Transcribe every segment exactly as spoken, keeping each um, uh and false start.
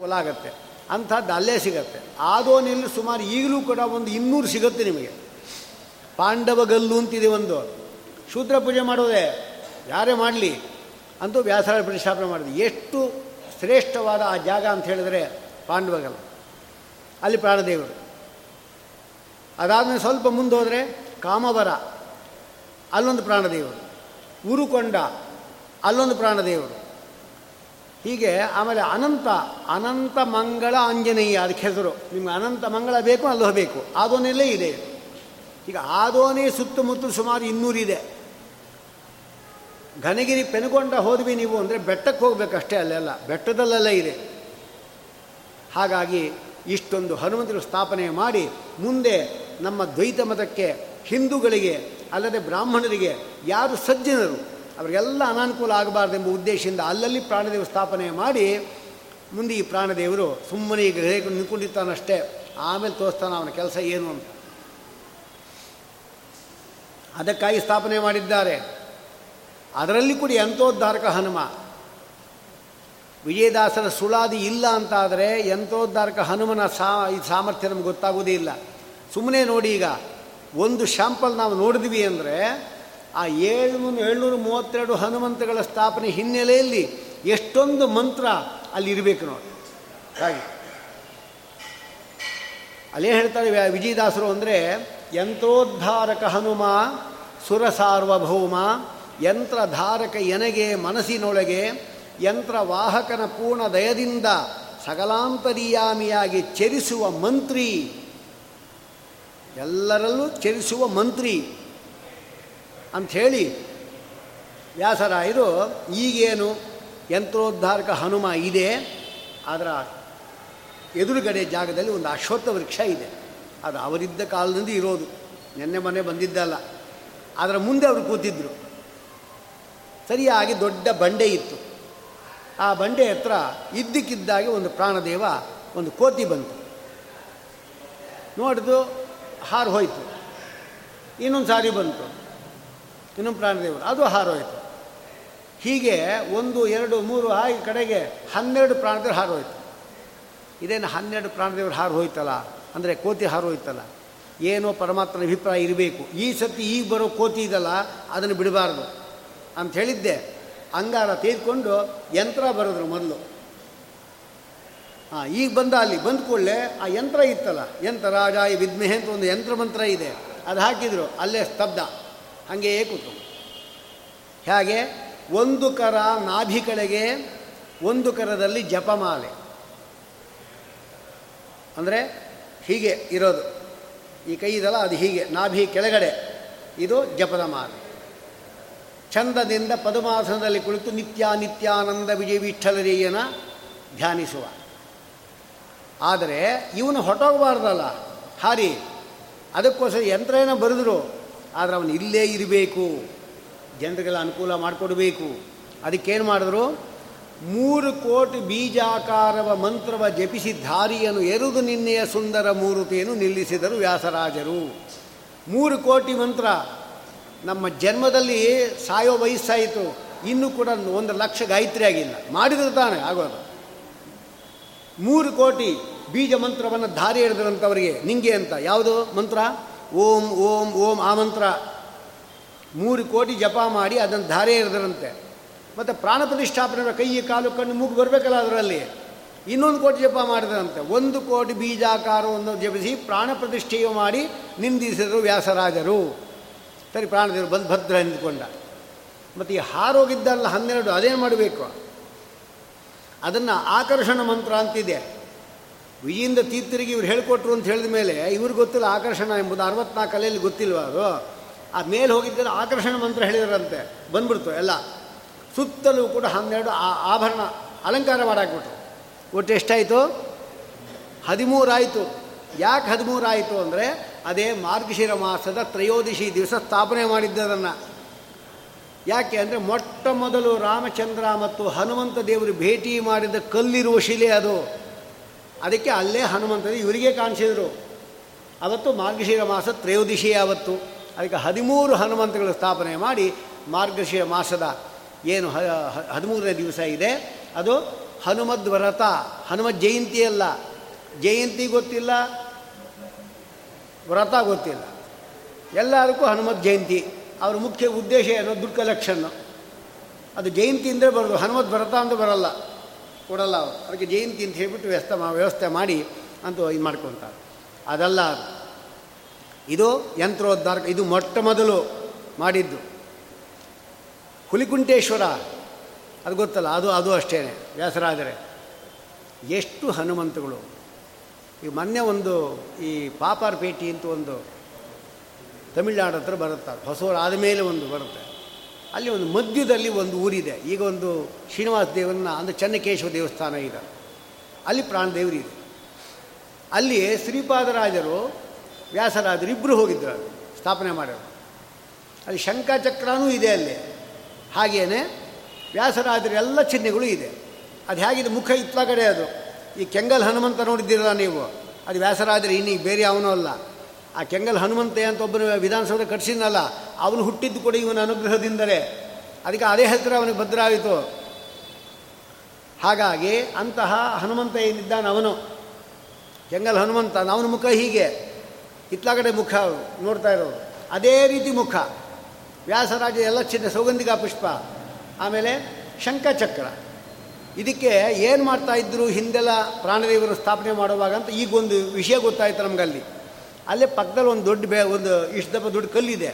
ಹೊಲ ಆಗುತ್ತೆ, ಅಂಥದ್ದು ಅಲ್ಲೇ ಸಿಗತ್ತೆ. ಆದೋನಿಲ್ಲಿ ಸುಮಾರು ಈಗಲೂ ಕೂಡ ಒಂದು ಇನ್ನೂರು ಸಿಗುತ್ತೆ ನಿಮಗೆ. ಪಾಂಡವಗಲ್ಲು ಅಂತಿದೆ ಒಂದು, ಶೂದ್ರ ಪೂಜೆ ಮಾಡೋದೆ ಯಾರೇ ಮಾಡಲಿ ಅಂತೂ ವ್ಯಾಸರಾಜ ಪ್ರತಿಷ್ಠಾಪನೆ ಮಾಡಿದೆ. ಎಷ್ಟು ಶ್ರೇಷ್ಠವಾದ ಆ ಜಾಗ ಅಂತ ಹೇಳಿದರೆ ಪಾಂಡವಗಲ್ಲು, ಅಲ್ಲಿ ಪ್ರಾಣದೇವರು. ಅದಾದಮೇಲೆ ಸ್ವಲ್ಪ ಮುಂದೆ ಹೋದರೆ ಕಾಮವರ, ಅಲ್ಲೊಂದು ಪ್ರಾಣದೇವರು. ಉರುಕೊಂಡ, ಅಲ್ಲೊಂದು ಪ್ರಾಣದೇವರು. ಹೀಗೆ ಆಮೇಲೆ ಅನಂತ ಅನಂತ ಮಂಗಳ ಆಂಜನೇಯ ಅದಕ್ಕೆ ಹೆಸರು. ನಿಮ್ಗೆ ಅನಂತ ಮಂಗಳ ಬೇಕು, ಅಲ್ಲಿ ಹೋಗಬೇಕು. ಆದೋನೆಯಲ್ಲೇ ಇದೆ. ಈಗ ಆದೋನೆ ಸುತ್ತಮುತ್ತಲು ಸುಮಾರು ಇನ್ನೂರಿದೆ. ಘನಗಿರಿ ಪೆನಗೊಂಡ ಹೋದ್ವಿ ನೀವು ಅಂದರೆ ಬೆಟ್ಟಕ್ಕೆ ಹೋಗಬೇಕಷ್ಟೇ, ಅಲ್ಲೆಲ್ಲ ಬೆಟ್ಟದಲ್ಲೆಲ್ಲ ಇದೆ. ಹಾಗಾಗಿ ಇಷ್ಟೊಂದು ಹನುಮಂತರು ಸ್ಥಾಪನೆ ಮಾಡಿ ಮುಂದೆ ನಮ್ಮ ದ್ವೈತ ಮತಕ್ಕೆ, ಹಿಂದೂಗಳಿಗೆ ಅಲ್ಲದೆ ಬ್ರಾಹ್ಮಣರಿಗೆ ಯಾರು ಸಜ್ಜನರು ಅವರಿಗೆಲ್ಲ ಅನಾನುಕೂಲ ಆಗಬಾರ್ದೆಂಬ ಉದ್ದೇಶದಿಂದ ಅಲ್ಲಲ್ಲಿ ಪ್ರಾಣದೇವರು ಸ್ಥಾಪನೆ ಮಾಡಿ ಮುಂದೆ ಈ ಪ್ರಾಣದೇವರು ಸುಮ್ಮನೆ ಈ ಗ್ರಹಕ್ಕೆ ನಿಂತ್ಕೊಂಡಿರ್ತಾನಷ್ಟೇ, ಆಮೇಲೆ ತೋರಿಸ್ತಾನೆ ಅವನ ಕೆಲಸ ಏನು ಅಂತ. ಅದಕ್ಕಾಗಿ ಸ್ಥಾಪನೆ ಮಾಡಿದ್ದಾರೆ. ಅದರಲ್ಲಿ ಕೂಡ ಯಂತ್ರೋದ್ಧಾರಕ ಹನುಮ. ವಿಜಯದಾಸರ ಸುಳಾದಿ ಇಲ್ಲ ಅಂತಾದರೆ ಯಂತ್ರೋದ್ಧಾರಕ ಹನುಮನ ಸಾ ಈ ಸಾಮರ್ಥ್ಯ ನಮ್ಗೆ ಗೊತ್ತಾಗೋದೇ ಇಲ್ಲ. ಸುಮ್ಮನೆ ನೋಡಿ, ಈಗ ಒಂದು ಶಾಂಪಲ್ ನಾವು ನೋಡಿದ್ವಿ ಅಂದರೆ ಆ ಏಳ್ನೂರು ಏಳ್ನೂರ ಮೂವತ್ತೆರಡು ಹನುಮಂತಗಳ ಸ್ಥಾಪನೆ ಹಿನ್ನೆಲೆಯಲ್ಲಿ ಎಷ್ಟೊಂದು ಮಂತ್ರ ಅಲ್ಲಿ ಇರಬೇಕು ನೋಡಿ. ಹಾಗೆ ಅಲ್ಲೇ ಹೇಳ್ತಾರೆ ವಿಜಯದಾಸರು ಅಂದರೆ ಯಂತ್ರೋದ್ಧಾರಕ ಹನುಮ ಸುರ ಸಾರ್ವಭೌಮ ಯಂತ್ರಧಾರಕ ಎನಗೆ ಮನಸ್ಸಿನೊಳಗೆ ಯಂತ್ರವಾಹಕನ ಪೂರ್ಣ ದಯದಿಂದ ಸಕಲಾಂತರಿಯಾಮಿಯಾಗಿ ಚರಿಸುವ ಮಂತ್ರಿ, ಎಲ್ಲರಲ್ಲೂ ಚರಿಸುವ ಮಂತ್ರಿ ಅಂಥೇಳಿ ವ್ಯಾಸರಾಯರು. ಈಗೇನು ಯಂತ್ರೋದ್ಧಾರಕ ಹನುಮ ಇದೆ, ಅದರ ಎದುರುಗಡೆ ಜಾಗದಲ್ಲಿ ಒಂದು ಅಶ್ವತ್ಥ ವೃಕ್ಷ ಇದೆ. ಅದು ಅವರಿದ್ದ ಕಾಲದಿಂದ ಇರೋದು, ನೆನ್ನೆ ಮೊನ್ನೆ ಬಂದಿದ್ದಲ್ಲ. ಅದರ ಮುಂದೆ ಅವರು ಕೂತಿದ್ದರು. ಸರಿಯಾಗಿ ದೊಡ್ಡ ಬಂಡೆ ಇತ್ತು. ಆ ಬಂಡೆ ಹತ್ರ ಇದ್ದಕ್ಕಿದ್ದಾಗೆ ಒಂದು ಪ್ರಾಣದೇವ ಒಂದು ಕೋತಿ ಬಂತು, ನೋಡಿದು ಹಾರು ಹೋಯಿತು. ಇನ್ನೊಂದು ಸಾರಿ ಬಂತು, ಇನ್ನೊಂದು ಪ್ರಾಣದೇವರು, ಅದು ಹಾರೋಯಿತು. ಹೀಗೆ ಒಂದು ಎರಡು ಮೂರು ಹಾಗೆ ಕಡೆಗೆ ಹನ್ನೆರಡು ಪ್ರಾಣದೇವರು ಹಾರೋಯಿತು. ಇದೇನು ಹನ್ನೆರಡು ಪ್ರಾಣದೇವರು ಹಾರು ಹೋಯ್ತಲ್ಲ ಅಂದರೆ ಕೋತಿ ಹಾರೋಯ್ತಲ್ಲ, ಏನೋ ಪರಮಾತ್ಮನ ಅಭಿಪ್ರಾಯ ಇರಬೇಕು. ಈ ಸತಿ ಈಗ ಬರೋ ಕೋತಿ ಇದಲ್ಲ, ಅದನ್ನು ಬಿಡಬಾರ್ದು ಅಂತ ಹೇಳಿದ್ದೆ. ಅಂಗಾರ ತೆಗೆದುಕೊಂಡು ಯಂತ್ರ ಬರೋದ್ರು ಮೊದಲು. ಹಾಂ, ಈಗ ಬಂದ ಅಲ್ಲಿ ಬಂದ ಕೂಡಲೇ ಆ ಯಂತ್ರ ಇತ್ತಲ್ಲ, ಯಂತ್ರ ರಾಜಾಯ ವಿದ್ಮೆ ಅಂತ ಒಂದು ಯಂತ್ರ ಮಂತ್ರ ಇದೆ, ಅದು ಹಾಕಿದರು. ಅಲ್ಲೇ ಸ್ತಬ್ಧ, ಹಾಗೇ ಕೂತು. ಹಾಗೆ ಒಂದು ಕರ ನಾಭಿ ಕಡೆಗೆ, ಒಂದು ಕರದಲ್ಲಿ ಜಪಮಾಲೆ ಅಂದರೆ ಹೀಗೆ ಇರೋದು, ಈ ಕೈ ಇದಲ್ಲ ಅದು ಹೀಗೆ ನಾಭಿ ಕೆಳಗಡೆ, ಇದು ಜಪದ ಮಾಲೆ. ಛಂದದಿಂದ ಪದ್ಮಾಸನದಲ್ಲಿ ಕುಳಿತು ನಿತ್ಯ ನಿತ್ಯಾನಂದ ವಿಜಯ ವಿಠಲರಿಯನ ಧ್ಯಾನಿಸುವ. ಆದರೆ ಇವನು ಹೊಟ್ಟೋಗಬಾರ್ದಲ್ಲ ಹಾರಿ, ಅದಕ್ಕೋಸ್ಕರ ಯಂತ್ರ ಏನೋ ಬರೆದ್ರು, ಆದರೆ ಅವನು ಇಲ್ಲೇ ಇರಬೇಕು, ಜನರಿಗೆಲ್ಲ ಅನುಕೂಲ ಮಾಡಿಕೊಡ್ಬೇಕು. ಅದಕ್ಕೇನು ಮಾಡಿದ್ರು, ಮೂರು ಕೋಟಿ ಬೀಜಾಕಾರವ ಮಂತ್ರವ ಜಪಿಸಿ ಧಾರಿಯನ್ನು ಎರುದು ನಿನ್ನೆಯ ಸುಂದರ ಮೂರುತಿಯನ್ನು ನಿಲ್ಲಿಸಿದರು ವ್ಯಾಸರಾಜರು. ಮೂರು ಕೋಟಿ ಮಂತ್ರ. ನಮ್ಮ ಜನ್ಮದಲ್ಲಿ ಸಾಯೋ ವಯಸ್ಸಾಯಿತು, ಇನ್ನೂ ಕೂಡ ಒಂದು ಲಕ್ಷ ಗಾಯತ್ರಿ ಆಗಿಲ್ಲ, ಮಾಡಿದ್ರು ತಾನೆ ಆಗೋದು. ಮೂರು ಕೋಟಿ ಬೀಜ ಮಂತ್ರವನ್ನು ಧಾರೆ ಎಳೆದ್ರಂಥವರಿಗೆ ನಿಂಗೆ ಅಂತ ಯಾವುದು ಮಂತ್ರ, ಓಂ ಓಂ ಓಂ ಆ ಮಂತ್ರ ಮೂರು ಕೋಟಿ ಜಪ ಮಾಡಿ ಅದನ್ನು ಧಾರೆ ಎರೆದರಂತೆ. ಮತ್ತು ಪ್ರಾಣ ಪ್ರತಿಷ್ಠಾಪನೆ ಕೈ ಕಾಲು ಕಣ್ಣು ಮೂಗು ಬರಬೇಕಲ್ಲ, ಅದರಲ್ಲಿ ಇನ್ನೊಂದು ಕೋಟಿ ಜಪ ಮಾಡಿದ್ರಂತೆ. ಒಂದು ಕೋಟಿ ಬೀಜಾಕಾರವನ್ನು ಜಪಿಸಿ ಪ್ರಾಣ ಪ್ರತಿಷ್ಠೆಯು ಮಾಡಿ ನಿಂದಿಸಿದರು ವ್ಯಾಸರಾಜರು. ಸರಿ, ಪ್ರಾಣದೇವರು ಬಂದು ಭದ್ರ ನಿಂತ್ಕೊಂಡ. ಮತ್ತು ಈ ಹಾರೋಗಿದ್ದಲ್ಲ ಹನ್ನೆರಡು, ಅದೇನು ಮಾಡಬೇಕು? ಅದನ್ನು ಆಕರ್ಷಣ ಮಂತ್ರ ಅಂತಿದೆ. ವಿಜಯೀಂದ್ರ ತೀರ್ಥರಿಗೆ ಇವ್ರು ಹೇಳಿಕೊಟ್ರು ಅಂತ ಹೇಳಿದ ಮೇಲೆ ಇವ್ರಿಗೆ ಗೊತ್ತಿಲ್ಲ ಆಕರ್ಷಣ ಎಂಬುದು, ಅರವತ್ನಾಲ್ಕು ಕಲೆಯಲ್ಲಿ ಗೊತ್ತಿಲ್ವ ಅದು. ಆ ಮೇಲೆ ಹೋಗಿದ್ದರೆ ಆಕರ್ಷಣ ಮಂತ್ರ ಹೇಳಿದರಂತೆ, ಬಂದ್ಬಿಡ್ತು ಎಲ್ಲ. ಸುತ್ತಲೂ ಕೂಡ ಹನ್ನೆರಡು ಆಭರಣ ಅಲಂಕಾರ ಮಾಡಾಕ್ಬಿಟ್ರು. ಒಟ್ಟು ಎಷ್ಟಾಯಿತು? ಹದಿಮೂರಾಯಿತು. ಯಾಕೆ ಹದಿಮೂರಾಯಿತು ಅಂದರೆ ಅದೇ ಮಾರ್ಗಶಿರ ಮಾಸದ ತ್ರಯೋದಶಿ ದಿವಸ ಸ್ಥಾಪನೆ ಮಾಡಿದ್ದದನ್ನು. ಯಾಕೆ ಅಂದರೆ ಮೊಟ್ಟ ಮೊದಲು ರಾಮಚಂದ್ರ ಮತ್ತು ಹನುಮಂತ ದೇವರು ಭೇಟಿ ಮಾಡಿದ ಕಲ್ಲಿರುವ ಶಿಲೆ ಅದು. ಅದಕ್ಕೆ ಅಲ್ಲೇ ಹನುಮಂತ ಇವರಿಗೆ ಕಾಣಿಸಿದರು. ಅವತ್ತು ಮಾರ್ಗಶಿರ ಮಾಸ ತ್ರಯೋದಶಿ ಆವತ್ತು. ಅದಕ್ಕೆ ಹದಿಮೂರು ಹನುಮಂತಗಳು ಸ್ಥಾಪನೆ ಮಾಡಿ ಮಾರ್ಗಶಿರ ಮಾಸದ ಏನು ಹದಿಮೂರನೇ ದಿವಸ ಇದೆ ಅದು ಹನುಮದ್ ವ್ರತ, ಹನುಮ ಜಯಂತಿ ಅಲ್ಲ, ಜಯಂತಿ ಗೊತ್ತಿಲ್ಲ, ವ್ರತ ಗೊತ್ತಿಲ್ಲ, ಎಲ್ಲರಿಗೂ ಹನುಮದ್ ಜಯಂತಿ. ಅವ್ರ ಮುಖ್ಯ ಉದ್ದೇಶ ಏನೋ ದುಡ್ಡು ಕಲೆಕ್ಷನ್ನು, ಅದು ಜಯಂತಿ ಅಂದರೆ ಬರೋದು, ಹನುಮದ್ ವ್ರತ ಅಂದರೆ ಬರೋಲ್ಲ, ಕೊಡಲ್ಲ ಅವರು. ಅದಕ್ಕೆ ಜಯಂತಿ ಅಂತ ಹೇಳಿಬಿಟ್ಟು ವ್ಯಸ್ತ ವ್ಯವಸ್ಥೆ ಮಾಡಿ ಅಂತೂ ಇದು ಮಾಡ್ಕೊತಾರೆ. ಅದಲ್ಲ, ಇದು ಯಂತ್ರೋದ್ಧಾರ, ಇದು ಮೊಟ್ಟ ಮೊದಲು ಮಾಡಿದ್ದು. ಹುಲಿಕುಂಠೇಶ್ವರ ಅದು ಗೊತ್ತಲ್ಲ, ಅದು ಅದು ಅಷ್ಟೇ ವ್ಯಾಸರಾಜರೇ. ಎಷ್ಟು ಹನುಮಂತಗಳು! ಈ ಮೊನ್ನೆ ಒಂದು ಈ ಪಾಪಾರ್ಪೇಟೆ ಅಂತ ಒಂದು ತಮಿಳ್ನಾಡು ಹತ್ರ ಬರುತ್ತೆ, ಹೊಸವರು ಆದಮೇಲೆ ಒಂದು ಬರುತ್ತೆ, ಅಲ್ಲಿ ಒಂದು ಮಧ್ಯದಲ್ಲಿ ಒಂದು ಊರಿದೆ. ಈಗ ಒಂದು ಶ್ರೀನಿವಾಸ ದೇವರನ್ನ ಅಂದರೆ ಚನ್ನಕೇಶ್ವರ ದೇವಸ್ಥಾನ ಇದೆ, ಅಲ್ಲಿ ಪ್ರಾಣದೇವರಿದೆ. ಅಲ್ಲಿ ಶ್ರೀಪಾದರಾಜರು ವ್ಯಾಸರಾಜರು ಇಬ್ಬರು ಹೋಗಿದ್ದರು, ಅದು ಸ್ಥಾಪನೆ ಮಾಡೋರು. ಅಲ್ಲಿ ಶಂಖಚಕ್ರನೂ ಇದೆ, ಅಲ್ಲಿ ಹಾಗೆಯೇ ವ್ಯಾಸರಾಜರ ಎಲ್ಲ ಚಿಹ್ನೆಗಳು ಇದೆ. ಅದು ಹೇಗಿದೆ? ಮುಖ ಇತ್ತ ಕಡೆ, ಅದು ಈ ಕೆಂಗಲ್ ಹನುಮಂತ ನೋಡಿದ್ದೀರಲ್ಲ ನೀವು, ಅದು ವ್ಯಾಸರಾಜರು, ಇನ್ನೀ ಬೇರೆ ಅವನೂ ಅಲ್ಲ. ಆ ಕೆಂಗಲ್ ಹನುಮಂತ ಅಂತ ಒಬ್ಬನ ವಿಧಾನಸೌಧ ಕಟ್ಸಿದ್ನಲ್ಲ, ಅವನು ಹುಟ್ಟಿದ್ದು ಕೂಡ ಇವನ ಅನುಗ್ರಹದಿಂದಲೇ, ಅದಕ್ಕೆ ಅದೇ ಹೆಸರು ಅವನಿಗೆ ಭದ್ರ ಆಯಿತು. ಹಾಗಾಗಿ ಅಂತಹ ಹನುಮಂತ ಏನಿದ್ದಾನೆ ಅವನು ಕೆಂಗಲ್ ಹನುಮಂತ, ಅವನ ಮುಖ ಹೀಗೆ ಇತ್ತ ಕಡೆ ಮುಖ ನೋಡ್ತಾ ಇರೋದು, ಅದೇ ರೀತಿ ಮುಖ. ವ್ಯಾಸರಾಜ ಎಲ್ಲ ಚಿಹ್ನೆ, ಸೌಗಂಧಿಕ ಪುಷ್ಪ, ಆಮೇಲೆ ಶಂಖಚಕ್ರ. ಇದಕ್ಕೆ ಏನು ಮಾಡ್ತಾ ಇದ್ದರು ಹಿಂದೆಲ್ಲ ಪ್ರಾಣದೇವರು ಸ್ಥಾಪನೆ ಮಾಡುವಾಗ ಅಂತ ಈಗೊಂದು ವಿಷಯ ಗೊತ್ತಾಯಿತು ನಮಗಲ್ಲಿ. ಅಲ್ಲೇ ಪಕ್ಕದಲ್ಲಿ ಒಂದು ದೊಡ್ಡ ಬೆ ಒಂದು ಇಷ್ಟು ದಪ್ಪ ದೊಡ್ಡ ಕಲ್ಲಿದೆ,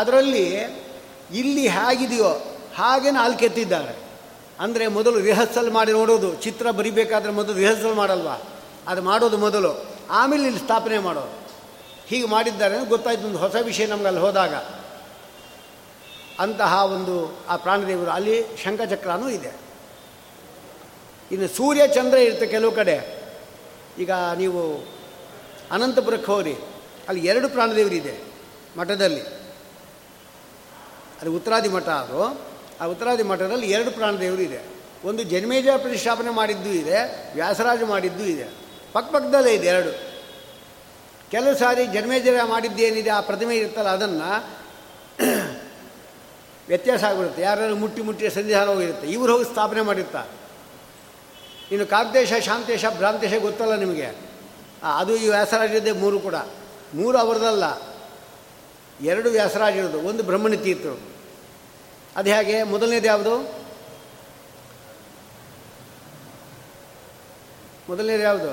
ಅದರಲ್ಲಿ ಇಲ್ಲಿ ಹೇಗಿದೆಯೋ ಹಾಗೇನೆ ಅಲ್ಲಿ ಕೆತ್ತಿದ್ದಾರೆ. ಅಂದರೆ ಮೊದಲು ರಿಹರ್ಸಲ್ ಮಾಡಿ ನೋಡೋದು, ಚಿತ್ರ ಬರಿಬೇಕಾದ್ರೆ ಮೊದಲು ರಿಹರ್ಸಲ್ ಮಾಡಲ್ವ, ಅದು ಮಾಡೋದು ಮೊದಲು, ಆಮೇಲೆ ಇಲ್ಲಿ ಸ್ಥಾಪನೆ ಮಾಡೋದು. ಹೀಗೆ ಮಾಡಿದ್ದಾರೆ ಅಂತ ಗೊತ್ತಾಯ್ತು, ಒಂದು ಹೊಸ ವಿಷಯ ನಮಗಲ್ಲಿ ಹೋದಾಗ. ಅಂತಹ ಒಂದು ಆ ಪ್ರಾಣದೇವರು, ಅಲ್ಲಿ ಶಂಖಚಕ್ರನೂ ಇದೆ. ಇನ್ನು ಸೂರ್ಯ ಚಂದ್ರ ಇರುತ್ತೆ ಕೆಲವು ಕಡೆ. ಈಗ ನೀವು ಅನಂತಪುರಕ್ಕೆ ಹೋಗ್ರಿ, ಅಲ್ಲಿ ಎರಡು ಪ್ರಾಣದೇವರಿದೆ ಮಠದಲ್ಲಿ, ಅದು ಉತ್ತರಾದಿ ಮಠ. ಅದು ಆ ಉತ್ತರಾದಿ ಮಠದಲ್ಲಿ ಎರಡು ಪ್ರಾಣದೇವರು ಇದೆ. ಒಂದು ಜನ್ಮೇಜಯ ಪ್ರತಿಷ್ಠಾಪನೆ ಮಾಡಿದ್ದು ಇದೆ, ವ್ಯಾಸರಾಜ ಮಾಡಿದ್ದು ಇದೆ, ಪಕ್ಕಪಕ್ಕದಲ್ಲೇ ಇದೆ ಎರಡು. ಕೆಲವು ಸಾರಿ ಜನ್ಮೇಜಯ ಮಾಡಿದ್ದೇನಿದೆ ಆ ಪ್ರತಿಮೆ ಇರುತ್ತಲ್ಲ, ಅದನ್ನು ವ್ಯತ್ಯಾಸ ಆಗಿಬಿಡುತ್ತೆ, ಯಾರು ಮುಟ್ಟಿ ಮುಟ್ಟಿ ಸಂದೇಹ ಹೋಗಿರುತ್ತೆ, ಇವರು ಹೋಗಿ ಸ್ಥಾಪನೆ ಮಾಡಿರ್ತಾರೆ. ಇನ್ನು ಕಾಗ್ದೇಶ, ಶಾಂತೇಶ, ಭ್ರಾಂತೇಶ ಗೊತ್ತಲ್ಲ ನಿಮಗೆ, ಅದು ಈ ವ್ಯಾಸರಾಜರದೇ ಮೂರು ಕೂಡ. ಮೂರು ಅವರದಲ್ಲ, ಎರಡು ವ್ಯಾಸರಾಜರದು, ಒಂದು ಬ್ರಹ್ಮಣಿ ತೀರ್ಥರು. ಅದು ಹೇಗೆ? ಮೊದಲನೇದು ಯಾವುದು? ಮೊದಲನೇದು ಯಾವುದು?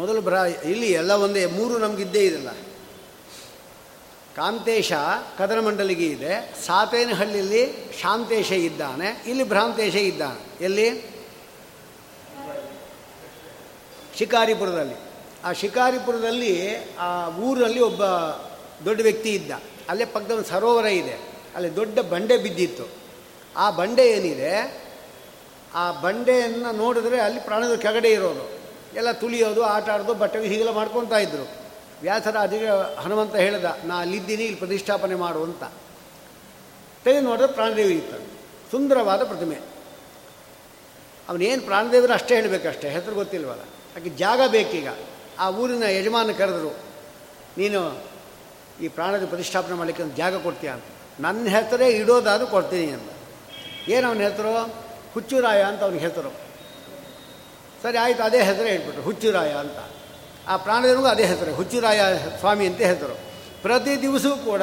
ಮೊದಲು ಬ್ರಾ ಇಲ್ಲಿ ಎಲ್ಲ ಒಂದೇ, ಮೂರು ನಮಗಿದ್ದೇ ಇದಲ್ಲ. ಕಾಂತೇಶ ಕದರಮಂಡಲಿಗೆ ಇದೆ, ಸಾತೇನಹಳ್ಳಿಯಲ್ಲಿ ಶಾಂತೇಶ ಇದ್ದಾನೆ, ಇಲ್ಲಿ ಭ್ರಾಂತೇಶ ಇದ್ದಾನೆ. ಎಲ್ಲಿ? ಶಿಕಾರಿಪುರದಲ್ಲಿ. ಆ ಶಿಕಾರಿಪುರದಲ್ಲಿ ಆ ಊರಲ್ಲಿ ಒಬ್ಬ ದೊಡ್ಡ ವ್ಯಕ್ತಿ ಇದ್ದ, ಅಲ್ಲೇ ಪಕ್ಕದ ಒಂದು ಸರೋವರ ಇದೆ, ಅಲ್ಲಿ ದೊಡ್ಡ ಬಂಡೆ ಬಿದ್ದಿತ್ತು. ಆ ಬಂಡೆ ಏನಿದೆ, ಆ ಬಂಡೆಯನ್ನು ನೋಡಿದ್ರೆ ಅಲ್ಲಿ ಪ್ರಾಣದ ಕೆಳಗಡೆ ಇರೋದು ಎಲ್ಲ ತುಳಿಯೋದು, ಆಟ ಆಡೋದು, ಬಟ್ಟೆ ಹೀಗೆಲ್ಲ ಮಾಡ್ಕೊತಾ ಇದ್ದರು. ವ್ಯಾಸರಾಜರಿಗೆ ಹನುಮಂತ ಹೇಳಿದ, ನಾ ಅಲ್ಲಿದ್ದೀನಿ, ಇಲ್ಲಿ ಪ್ರತಿಷ್ಠಾಪನೆ ಮಾಡು ಅಂತ. ತೆಗೆದು ನೋಡಿದ್ರೆ ಪ್ರಾಣದೇವಿ ಇತ್ತು, ಸುಂದರವಾದ ಪ್ರತಿಮೆ. ಅವನೇನು ಪ್ರಾಣದೇವರು ಅಷ್ಟೇ ಹೇಳಬೇಕಷ್ಟೇ, ಹೆಸರು ಗೊತ್ತಿಲ್ವಲ್ಲ. ಅದಕ್ಕೆ ಜಾಗ ಬೇಕೀಗ. ಆ ಊರಿನ ಯಜಮಾನ ಕರೆದರು, ನೀನು ಈ ಪ್ರಾಣದ ಪ್ರತಿಷ್ಠಾಪನೆ ಮಾಡಲಿಕ್ಕೆ ಒಂದು ಜಾಗ ಕೊಡ್ತೀಯ ಅಂತ. ನನ್ನ ಹೆಸರೇ ಇಡೋದಾದರೂ ಕೊಡ್ತೀನಿ ಅಂತ. ಏನು ಅವನ ಹೆಸರು? ಹುಚ್ಚು ರಾಯ ಅಂತ ಅವನಿಗೆ ಹೆಸರು. ಸರಿ ಆಯಿತು, ಅದೇ ಹೆಸರೇ ಹೇಳ್ಬಿಟ್ರು, ಹುಚ್ಚು ರಾಯ ಅಂತ. ಆ ಪ್ರಾಣದೇವರಿಗೂ ಅದೇ ಹೆಸರು, ಹುಚ್ಚುರಾಯ ಸ್ವಾಮಿ ಅಂತ ಹೆಸರು. ಪ್ರತಿ ದಿವಸವೂ ಕೂಡ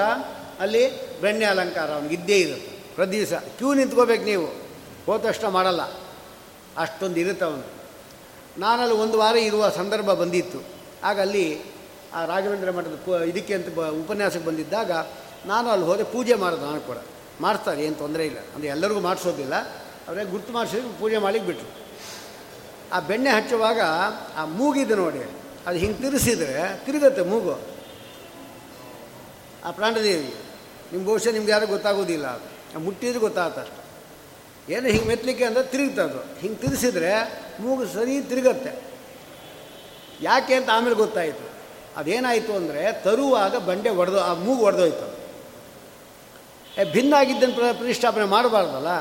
ಅಲ್ಲಿ ಬೆಣ್ಣೆ ಅಲಂಕಾರ ಅವನಿಗೆ ಇದ್ದೇ ಇರುತ್ತೆ. ಪ್ರತಿ ದಿವಸ ಕ್ಯೂ ನಿಂತ್ಕೋಬೇಕು, ನೀವು ಹೋದಷ್ಟು ಮಾಡಲ್ಲ, ಅಷ್ಟೊಂದು ಇರುತ್ತೆ ಅವನು. ನಾನಲ್ಲಿ ಒಂದು ವಾರ ಇರುವ ಸಂದರ್ಭ ಬಂದಿತ್ತು. ಆಗ ಅಲ್ಲಿ ಆ ರಾಘವೇಂದ್ರ ಮಠದ ಇದಕ್ಕೆ ಅಂತ ಬ ಉಪನ್ಯಾಸಕ್ಕೆ ಬಂದಿದ್ದಾಗ ನಾನು ಅಲ್ಲಿ ಹೋದರೆ ಪೂಜೆ ಮಾಡೋದು. ನಾನು ಕೂಡ ಮಾಡಿಸ್ತಾರೆ, ಏನು ತೊಂದರೆ ಇಲ್ಲ, ಅಂದರೆ ಎಲ್ಲರಿಗೂ ಮಾಡಿಸೋದಿಲ್ಲ, ಅವರೇ ಗುರುತು ಮಾಡಿಸೋದು, ಪೂಜೆ ಮಾಡಲಿಕ್ಕೆ ಬಿಟ್ಟರು. ಆ ಬೆಣ್ಣೆ ಹಚ್ಚುವಾಗ ಆ ಮೂಗಿದೆ ನೋಡಿ, ಅದು ಹಿಂಗೆ ತಿರ್ಸಿದರೆ ತಿರುಗತ್ತೆ ಮೂಗು ಆ ಪ್ರಾಣದೇವಿ. ನಿಮ್ಮ ಬಹುಶಃ ನಿಮ್ಗೆ ಯಾರು ಗೊತ್ತಾಗೋದಿಲ್ಲ, ಅದು ಮುಟ್ಟಿದ್ರೆ ಗೊತ್ತಾಗತ್ತಷ್ಟು. ಏನೋ ಹಿಂಗೆ ಮೆತ್ತಲಿಕ್ಕೆ ಅಂದರೆ ತಿರುಗ್ತದು, ಹಿಂಗೆ ತಿರ್ಸಿದ್ರೆ ಮೂಗು ಸರಿ ತಿರುಗತ್ತೆ. ಯಾಕೆ ಅಂತ ಆಮೇಲೆ ಗೊತ್ತಾಯಿತು. ಅದೇನಾಯಿತು ಅಂದರೆ, ತರುವಾಗ ಬಂಡೆ ಒಡೆದು ಆ ಮೂಗು ಒಡೆದೋಯ್ತು. ಭಿನ್ನ ಆಗಿದ್ದನ್ನು ಪ್ರ ಪ್ರತಿಷ್ಠಾಪನೆ ಮಾಡಬಾರ್ದಲ್ಲ.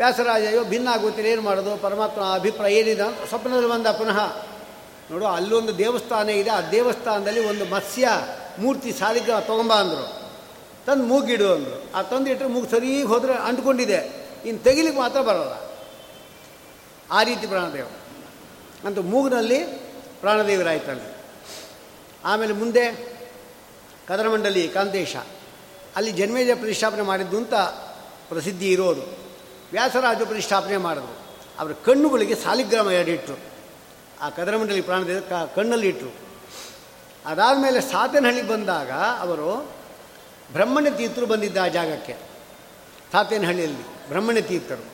ವ್ಯಾಸರಾಜ, ಅಯ್ಯೋ ಭಿನ್ನ ಆಗೋತಿಲ್ಲ, ಏನು ಮಾಡೋದು, ಪರಮಾತ್ಮ ಅಭಿಪ್ರಾಯ ಏನಿದೆ ಅಂತ ಸ್ವಪ್ನದಲ್ಲಿ ಬಂದ. ಪುನಃ ನೋಡು, ಅಲ್ಲೊಂದು ದೇವಸ್ಥಾನ ಇದೆ, ಆ ದೇವಸ್ಥಾನದಲ್ಲಿ ಒಂದು ಮತ್ಸ್ಯ ಮೂರ್ತಿ ಸಾಲಿಗ್ರಾಮ ತೊಗೊಂಬ ಅಂದರು, ತಂದು ಮೂಗಿಡು ಅಂದರು. ಆ ತಂದು ಇಟ್ಟರೆ ಮೂಗು ಸರಿ ಹೋದರೆ ಅಂಟ್ಕೊಂಡಿದೆ, ಇನ್ನು ತೆಗಿಲಿಕ್ಕೆ ಮಾತ್ರ ಬರೋಲ್ಲ. ಆ ರೀತಿ ಪ್ರಾಣದೇವ ಅಂತ ಮೂಗಿನಲ್ಲಿ ಪ್ರಾಣದೇವರಾಯ್ತಲ್ಲಿ. ಆಮೇಲೆ ಮುಂದೆ ಕದರಮಂಡಲಿ ಕಾಂತೇಶ ಅಲ್ಲಿ ಜನ್ಮೇಜ ಪ್ರತಿಷ್ಠಾಪನೆ ಮಾಡಿದ್ದು ಅಂತ ಪ್ರಸಿದ್ಧಿ ಇರೋದು. ವ್ಯಾಸರಾಜ ಪ್ರತಿಷ್ಠಾಪನೆ ಮಾಡಿದ್ರು. ಅವರ ಕಣ್ಣುಗಳಿಗೆ ಸಾಲಿಗ್ರಾಮ ಎರಡಿಟ್ಟರು. ಆ ಕದರಮಂಡಲಿ ಪ್ರಾಣದೇವ ಕ ಕಣ್ಣಲ್ಲಿ ಇಟ್ಟರು. ಅದಾದಮೇಲೆ ಸಾತೇನಹಳ್ಳಿಗೆ ಬಂದಾಗ ಅವರು ಬ್ರಹ್ಮಣ್ಯ ತೀರ್ಥರು ಬಂದಿದ್ದ ಆ ಜಾಗಕ್ಕೆ. ಸಾತೇನಹಳ್ಳಿಯಲ್ಲಿ ಬ್ರಹ್ಮಣ್ಯ ತೀರ್ಥರು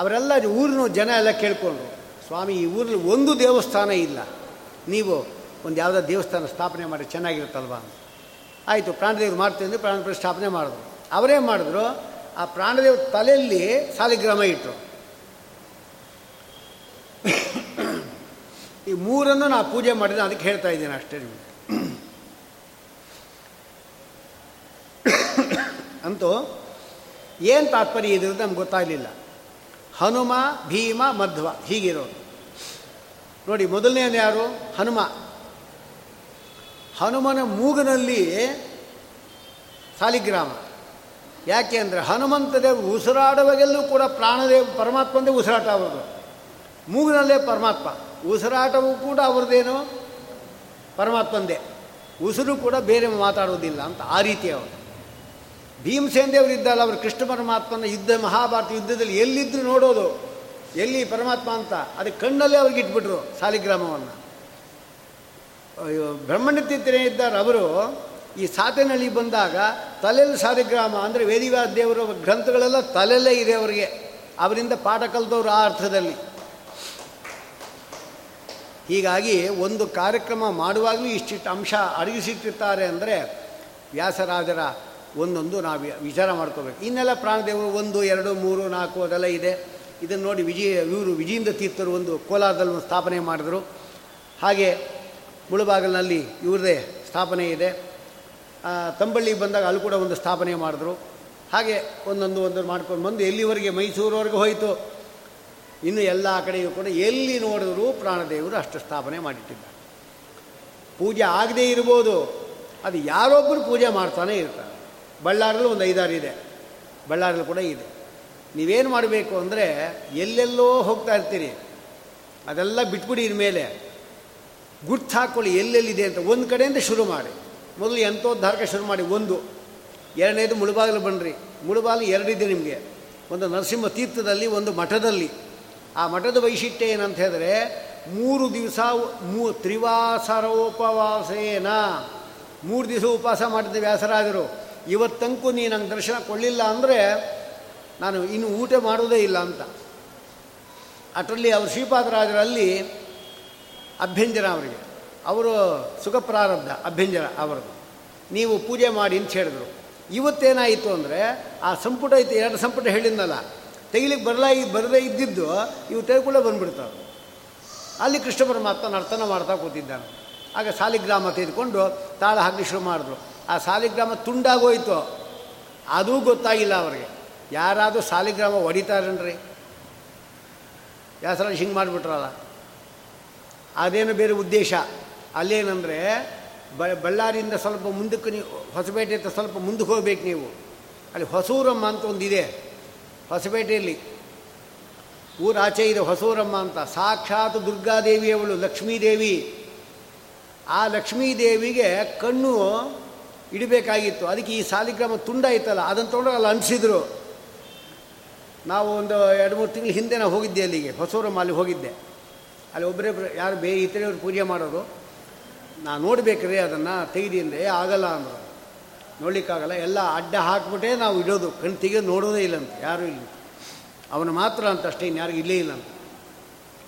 ಅವರೆಲ್ಲ ಊರಿನ ಜನ ಎಲ್ಲ ಕೇಳಿಕೊಂಡ್ರು, ಸ್ವಾಮಿ ಈ ಊರಲ್ಲಿ ಒಂದು ದೇವಸ್ಥಾನ ಇಲ್ಲ, ನೀವು ಒಂದು ಯಾವುದೋ ದೇವಸ್ಥಾನ ಸ್ಥಾಪನೆ ಮಾಡಿ ಚೆನ್ನಾಗಿರುತ್ತಲ್ವ ಅಂತ. ಆಯಿತು, ಪ್ರಾಣದೇವ್ರು ಮಾಡ್ತೀವಿ ಅಂದರೆ ಪ್ರಾಣ ಪ್ರತಿಷ್ಠಾಪನೆ ಮಾಡಿದ್ರು. ಅವರೇ ಮಾಡಿದ್ರು. ಆ ಪ್ರಾಣದೇವ್ರ ತಲೆಯಲ್ಲಿ ಸಾಲಿಗ್ರಾಮ ಇಟ್ಟರು. ಈ ಮೂರನ್ನು ನಾನು ಪೂಜೆ ಮಾಡಿದ, ಅದಕ್ಕೆ ಹೇಳ್ತಾ ಇದ್ದೇನೆ ಅಷ್ಟೇ ನಿಮಗೆ. ಅಂತೂ ಏನು ತಾತ್ಪರ್ಯ ಇದೆ ಅಂತ ನಮ್ಗೆ ಗೊತ್ತಾಗಲಿಲ್ಲ. ಹನುಮ, ಭೀಮ, ಮಧ್ವ ಹೀಗಿರೋರು ನೋಡಿ. ಮೊದಲನೇನು ಯಾರು? ಹನುಮ. ಹನುಮನ ಮೂಗಿನಲ್ಲಿ ಸಾಲಿಗ್ರಾಮ. ಯಾಕೆ ಅಂದರೆ ಹನುಮಂತದೇವ್ ಉಸಿರಾಡುವಾಗೆಲ್ಲೂ ಕೂಡ ಪ್ರಾಣದೇವ್ ಪರಮಾತ್ಮಂದೇ ಉಸಿರಾಟ. ಅವರು ಮೂಗಿನಲ್ಲೇ ಪರಮಾತ್ಮ, ಉಸಿರಾಟವೂ ಕೂಡ ಅವ್ರದ್ದೇನು ಪರಮಾತ್ಮಂದೇ, ಉಸಿರು ಕೂಡ ಬೇರೆ ಮಾತಾಡೋದಿಲ್ಲ ಅಂತ. ಆ ರೀತಿ ಅವರು. ಭೀಮಸೇನ್ ದೇವರು ಇದ್ದಲ್ಲ, ಅವರು ಕೃಷ್ಣ ಪರಮಾತ್ಮನ ಯುದ್ಧ ಮಹಾಭಾರತ ಯುದ್ಧದಲ್ಲಿ ಎಲ್ಲಿದ್ದರೂ ನೋಡೋದು, ಎಲ್ಲಿ ಪರಮಾತ್ಮ ಅಂತ. ಅದಕ್ಕೆ ಕಣ್ಣಲ್ಲೇ ಅವ್ರಿಗೆ ಇಟ್ಬಿಟ್ರು ಸಾಲಿಗ್ರಾಮವನ್ನು. ಬ್ರಹ್ಮಣ್ಯ ತೀರ್ಥರೇ ಇದ್ದಾರೆ ಅವರು. ಈ ಸಾತೇನಹಳ್ಳಿ ಬಂದಾಗ ತಲೆಯಲ್ಲಿ ಸಾಲಿಗ್ರಾಮ ಅಂದರೆ ವೇದಿವ್ಯಾಸ ದೇವರ ಗ್ರಂಥಗಳೆಲ್ಲ ತಲೆಯಲ್ಲೇ ಇದೆ ಅವರಿಗೆ. ಅವರಿಂದ ಪಾಠ ಕಲಿತವ್ರು ಆ ಅರ್ಥದಲ್ಲಿ. ಹೀಗಾಗಿ ಒಂದು ಕಾರ್ಯಕ್ರಮ ಮಾಡುವಾಗಲೂ ಇಷ್ಟಿಷ್ಟು ಅಂಶ ಅಡಗಿಸಿಟ್ಟಿರ್ತಾರೆ ಅಂದರೆ ವ್ಯಾಸರಾಜರ ಒಂದೊಂದು ನಾವು ವಿಚಾರ ಮಾಡ್ಕೋಬೇಕು. ಇನ್ನೆಲ್ಲ ಪ್ರಾಣದೇವರು ಒಂದು ಎರಡು ಮೂರು ನಾಲ್ಕು ಅದೆಲ್ಲ ಇದೆ. ಇದನ್ನು ನೋಡಿ ವಿಜಯ ಇವರು ವಿಜಯೀಂದ್ರ ತೀರ್ಥರು ಒಂದು ಕೋಲಾರದಲ್ಲಿ ಒಂದು ಸ್ಥಾಪನೆ ಮಾಡಿದರು. ಹಾಗೆ ಮುಳುಬಾಗಿಲಿನಲ್ಲಿ ಇವ್ರದೇ ಸ್ಥಾಪನೆ ಇದೆ. ತಂಬಳ್ಳಿಗೆ ಬಂದಾಗ ಅಲ್ಲಿ ಕೂಡ ಒಂದು ಸ್ಥಾಪನೆ ಮಾಡಿದ್ರು. ಹಾಗೆ ಒಂದೊಂದು ಒಂದೊಂದು ಮಾಡ್ಕೊಂಡು ಬಂದು ಎಲ್ಲಿವರೆಗೆ ಮೈಸೂರವರೆಗೂ ಹೋಯಿತು. ಇನ್ನು ಎಲ್ಲ ಕಡೆಯೂ ಕೂಡ ಎಲ್ಲಿ ನೋಡಿದ್ರು ಪ್ರಾಣದೇವರು ಅಷ್ಟು ಸ್ಥಾಪನೆ ಮಾಡಿಟ್ಟಿದ್ದಾರೆ. ಪೂಜೆ ಆಗದೇ ಇರ್ಬೋದು, ಅದು ಯಾರೊಬ್ಬರು ಪೂಜೆ ಮಾಡ್ತಾನೆ ಇರ್ತಾರೆ. ಬಳ್ಳಾರಲ್ಲೂ ಒಂದು ಐದಾರು ಇದೆ, ಬಳ್ಳಾರಲ್ಲಿ ಕೂಡ ಇದೆ. ನೀವೇನು ಮಾಡಬೇಕು ಅಂದರೆ ಎಲ್ಲೆಲ್ಲೋ ಹೋಗ್ತಾ ಇರ್ತೀರಿ, ಅದೆಲ್ಲ ಬಿಟ್ಬಿಡಿ. ಇನ್ಮೇಲೆ ಗುರ್ತು ಹಾಕ್ಕೊಳ್ಳಿ ಎಲ್ಲೆಲ್ಲಿದೆ ಅಂತ. ಒಂದು ಕಡೆಯಿಂದ ಶುರು ಮಾಡಿ, ಮೊದಲು ಯಂತ್ರೋದ್ಧಾರಕ ಶುರು ಮಾಡಿ ಒಂದು, ಎರಡನೇದು ಮುಳುಬಾಗಿಲು ಬನ್ನಿರಿ. ಮುಳುಬಾಗಿಲು ಎರಡಿದೆ ನಿಮಗೆ. ಒಂದು ನರಸಿಂಹ ತೀರ್ಥದಲ್ಲಿ, ಒಂದು ಮಠದಲ್ಲಿ. ಆ ಮಠದ ವೈಶಿಷ್ಟ್ಯ ಏನಂತ ಹೇಳಿದ್ರೆ, ಮೂರು ದಿವಸ ಮೂ ತ್ರಿವಾಸರೋಪವಾಸೇನ ಮೂರು ದಿವಸ ಉಪವಾಸ ಮಾಡಿದ್ದೆ ವ್ಯಾಸರಾಜರು. ಇವತ್ತಂಕು ನೀ ನಂಗೆ ದರ್ಶನ ಕೊಡಲಿಲ್ಲ ಅಂದರೆ ನಾನು ಇನ್ನು ಊಟ ಮಾಡೋದೇ ಇಲ್ಲ ಅಂತ. ಅದರಲ್ಲಿ ಅವರು ಶ್ರೀಪಾದರಾಜರಲ್ಲಿ ಅಭ್ಯಂಜನ ಅವರಿಗೆ, ಅವರು ಸುಖ ಪ್ರಾರಬ್ಧ ಅಭ್ಯಂಜನ ಅವರದ್ದು, ನೀವು ಪೂಜೆ ಮಾಡಿ ಅಂತ ಹೇಳಿದ್ರು. ಇವತ್ತೇನಾಯಿತು ಅಂದರೆ ಆ ಸಂಪುಟ ಇತ್ತು, ಎರಡು ಸಂಪುಟ ಹೇಳಿದ್ನಲ್ಲ, ತೆಗಿಲಿಕ್ಕೆ ಬರಲಾಗಿ ಬರದೇ ಇದ್ದಿದ್ದು ಇವು ತೆಗೆದುಕೊಳ್ಳೇ ಬಂದುಬಿಡ್ತಾವೆ. ಅಲ್ಲಿ ಕೃಷ್ಣ ಪರಮಾತ್ಮ ನರ್ತನ ಮಾಡ್ತಾ ಕೂತಿದ್ದಾನೆ. ಆಗ ಸಾಲಿಗ್ರಾಮ ತೆಗೆದುಕೊಂಡು ತಾಳ ಹಾಕಿ ಶುರು ಮಾಡಿದ್ರು. ಆ ಸಾಲಿಗ್ರಾಮ ತುಂಡಾಗೋಯ್ತು. ಅದೂ ಗೊತ್ತಾಗಿಲ್ಲ ಅವರಿಗೆ. ಯಾರಾದರೂ ಸಾಲಿಗ್ರಾಮ ಹೊಡಿತಾರನ್ರಿ? ವ್ಯಾಸರಾಜ ಹಿಂಗೆ ಮಾಡಿಬಿಟ್ರಲ್ಲ, ಅದೇನು ಬೇರೆ ಉದ್ದೇಶ. ಅಲ್ಲೇನೆಂದರೆ ಬಳ್ಳಾರಿಯಿಂದ ಸ್ವಲ್ಪ ಮುಂದಕ್ಕೆ, ನೀವು ಹೊಸಪೇಟೆಯಿಂದ ಸ್ವಲ್ಪ ಮುಂದಕ್ಕೆ ಹೋಗ್ಬೇಕು ನೀವು. ಅಲ್ಲಿ ಹೊಸವರಮ್ಮ ಅಂತ ಒಂದಿದೆ ಹೊಸಪೇಟೆಯಲ್ಲಿ, ಊರಾಚೆ ಇದೆ ಹೊಸವರಮ್ಮ ಅಂತ. ಸಾಕ್ಷಾತ್ ದುರ್ಗಾದೇವಿಯವಳು, ಲಕ್ಷ್ಮೀದೇವಿ. ಆ ಲಕ್ಷ್ಮೀದೇವಿಗೆ ಕಣ್ಣು ಇಡಬೇಕಾಗಿತ್ತು. ಅದಕ್ಕೆ ಈ ಸಾಲಿಗ್ರಾಮ ತುಂಡಾಯ್ತಲ್ಲ, ಅದನ್ನು ತೊಗೊಂಡಾಗ ಅಲ್ಲಿ ಅಂಟಿಸಿದ್ರು. ನಾವು ಒಂದು ಎರಡು ಮೂರು ತಿಂಗಳು ಹಿಂದೆ ನಾವು ಹೋಗಿದ್ದೆ ಅಲ್ಲಿಗೆ, ಹೊಸವರಮ್ಮ. ಅಲ್ಲಿ ಹೋಗಿದ್ದೆ. ಅಲ್ಲಿ ಒಬ್ಬರೇ ಯಾರು ಬೇ ಇತರೆಯವರು ಪೂಜೆ ಮಾಡೋರು. ನಾನು ನೋಡಬೇಕ್ರೆ ಅದನ್ನು ತೆಗೆದಿ ಅಂದರೆ ಆಗಲ್ಲ ಅಂದರು. ನೋಡಲಿಕ್ಕಾಗಲ್ಲ, ಎಲ್ಲ ಅಡ್ಡ ಹಾಕಿಬಿಟ್ಟೇ ನಾವು ಇಡೋದು. ಕಣ್ಣು ತೆಗೆದು ನೋಡೋದೇ ಇಲ್ಲಂತ, ಯಾರೂ ಇಲ್ಲ, ಅವನು ಮಾತ್ರ ಅಂತ ಅಷ್ಟೇ, ಇನ್ಯಾರಿಗೂ ಇಲ್ಲೇ ಇಲ್ಲ ಅಂತ.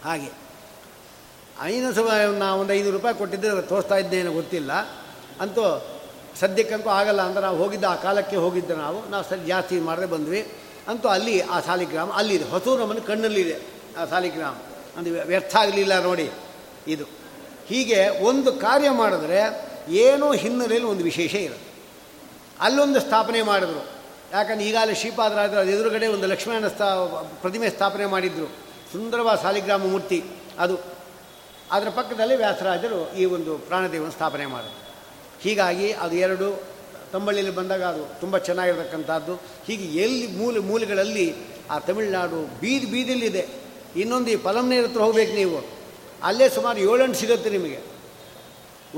ಹಾಗೆ ಐನೂ ಸಮಯ ನಾ ಒಂದು ಐನೂರು ರೂಪಾಯಿ ಕೊಟ್ಟಿದ್ದರೆ ತೋರಿಸ್ತಾ ಇದ್ದೇನೋ ಗೊತ್ತಿಲ್ಲ. ಅಂತೂ ಸದ್ಯಕ್ಕಂತೂ ಆಗಲ್ಲ ಅಂತ ನಾವು ಹೋಗಿದ್ದ ಆ ಕಾಲಕ್ಕೆ ಹೋಗಿದ್ದೆ ನಾವು ನಾವು ಸರಿ ಜಾಸ್ತಿ ಮಾಡದೆ ಬಂದ್ವಿ. ಅಂತೂ ಅಲ್ಲಿ ಆ ಸಾಲಿಗ್ರಾಮ ಅಲ್ಲಿದೆ, ಹೊಸೂರಮ್ಮನ ಕಣ್ಣಲ್ಲಿದೆ ಆ ಸಾಲಿಗ್ರಾಮ. ಅಂದರೆ ವ್ಯರ್ಥ ಆಗಲಿಲ್ಲ ನೋಡಿ ಇದು. ಹೀಗೆ ಒಂದು ಕಾರ್ಯ ಮಾಡಿದ್ರೆ ಏನೋ ಹಿನ್ನೆಲೆಯಲ್ಲಿ ಒಂದು ವಿಶೇಷ ಇರುತ್ತೆ. ಅಲ್ಲೊಂದು ಸ್ಥಾಪನೆ ಮಾಡಿದ್ರು. ಯಾಕಂದ್ರೆ ಈಗಾಗಲೇ ಶ್ರೀಪಾದರಾಜರು ಅದು ಎದುರುಗಡೆ ಒಂದು ಲಕ್ಷ್ಮೀನ ಸ್ಥಾ ಪ್ರತಿಮೆ ಸ್ಥಾಪನೆ ಮಾಡಿದ್ರು. ಸುಂದರವಾದ ಸಾಲಿಗ್ರಾಮ ಮೂರ್ತಿ ಅದು. ಅದರ ಪಕ್ಕದಲ್ಲಿ ವ್ಯಾಸರಾಜರು ಈ ಒಂದು ಪ್ರಾಣದೇವನ ಸ್ಥಾಪನೆ ಮಾಡಿದ್ರು. ಹೀಗಾಗಿ ಅದು ಎರಡು ತಂಬಳ್ಳಿಯಲ್ಲಿ ಬಂದಾಗ ಅದು ತುಂಬ ಚೆನ್ನಾಗಿರ್ತಕ್ಕಂಥದ್ದು. ಹೀಗೆ ಎಲ್ಲಿ ಮೂಲೆ ಮೂಲೆಗಳಲ್ಲಿ ಆ ತಮಿಳ್ನಾಡು ಬೀದಿ ಬೀದಿಲಿದೆ. ಇನ್ನೊಂದು ಈ ಪಲಮ್ನೇರ್ ಹತ್ರ ಹೋಗ್ಬೇಕು ನೀವು, ಅಲ್ಲೇ ಸುಮಾರು ಏಳೆಂಟು ಸಿಗುತ್ತೆ ನಿಮಗೆ.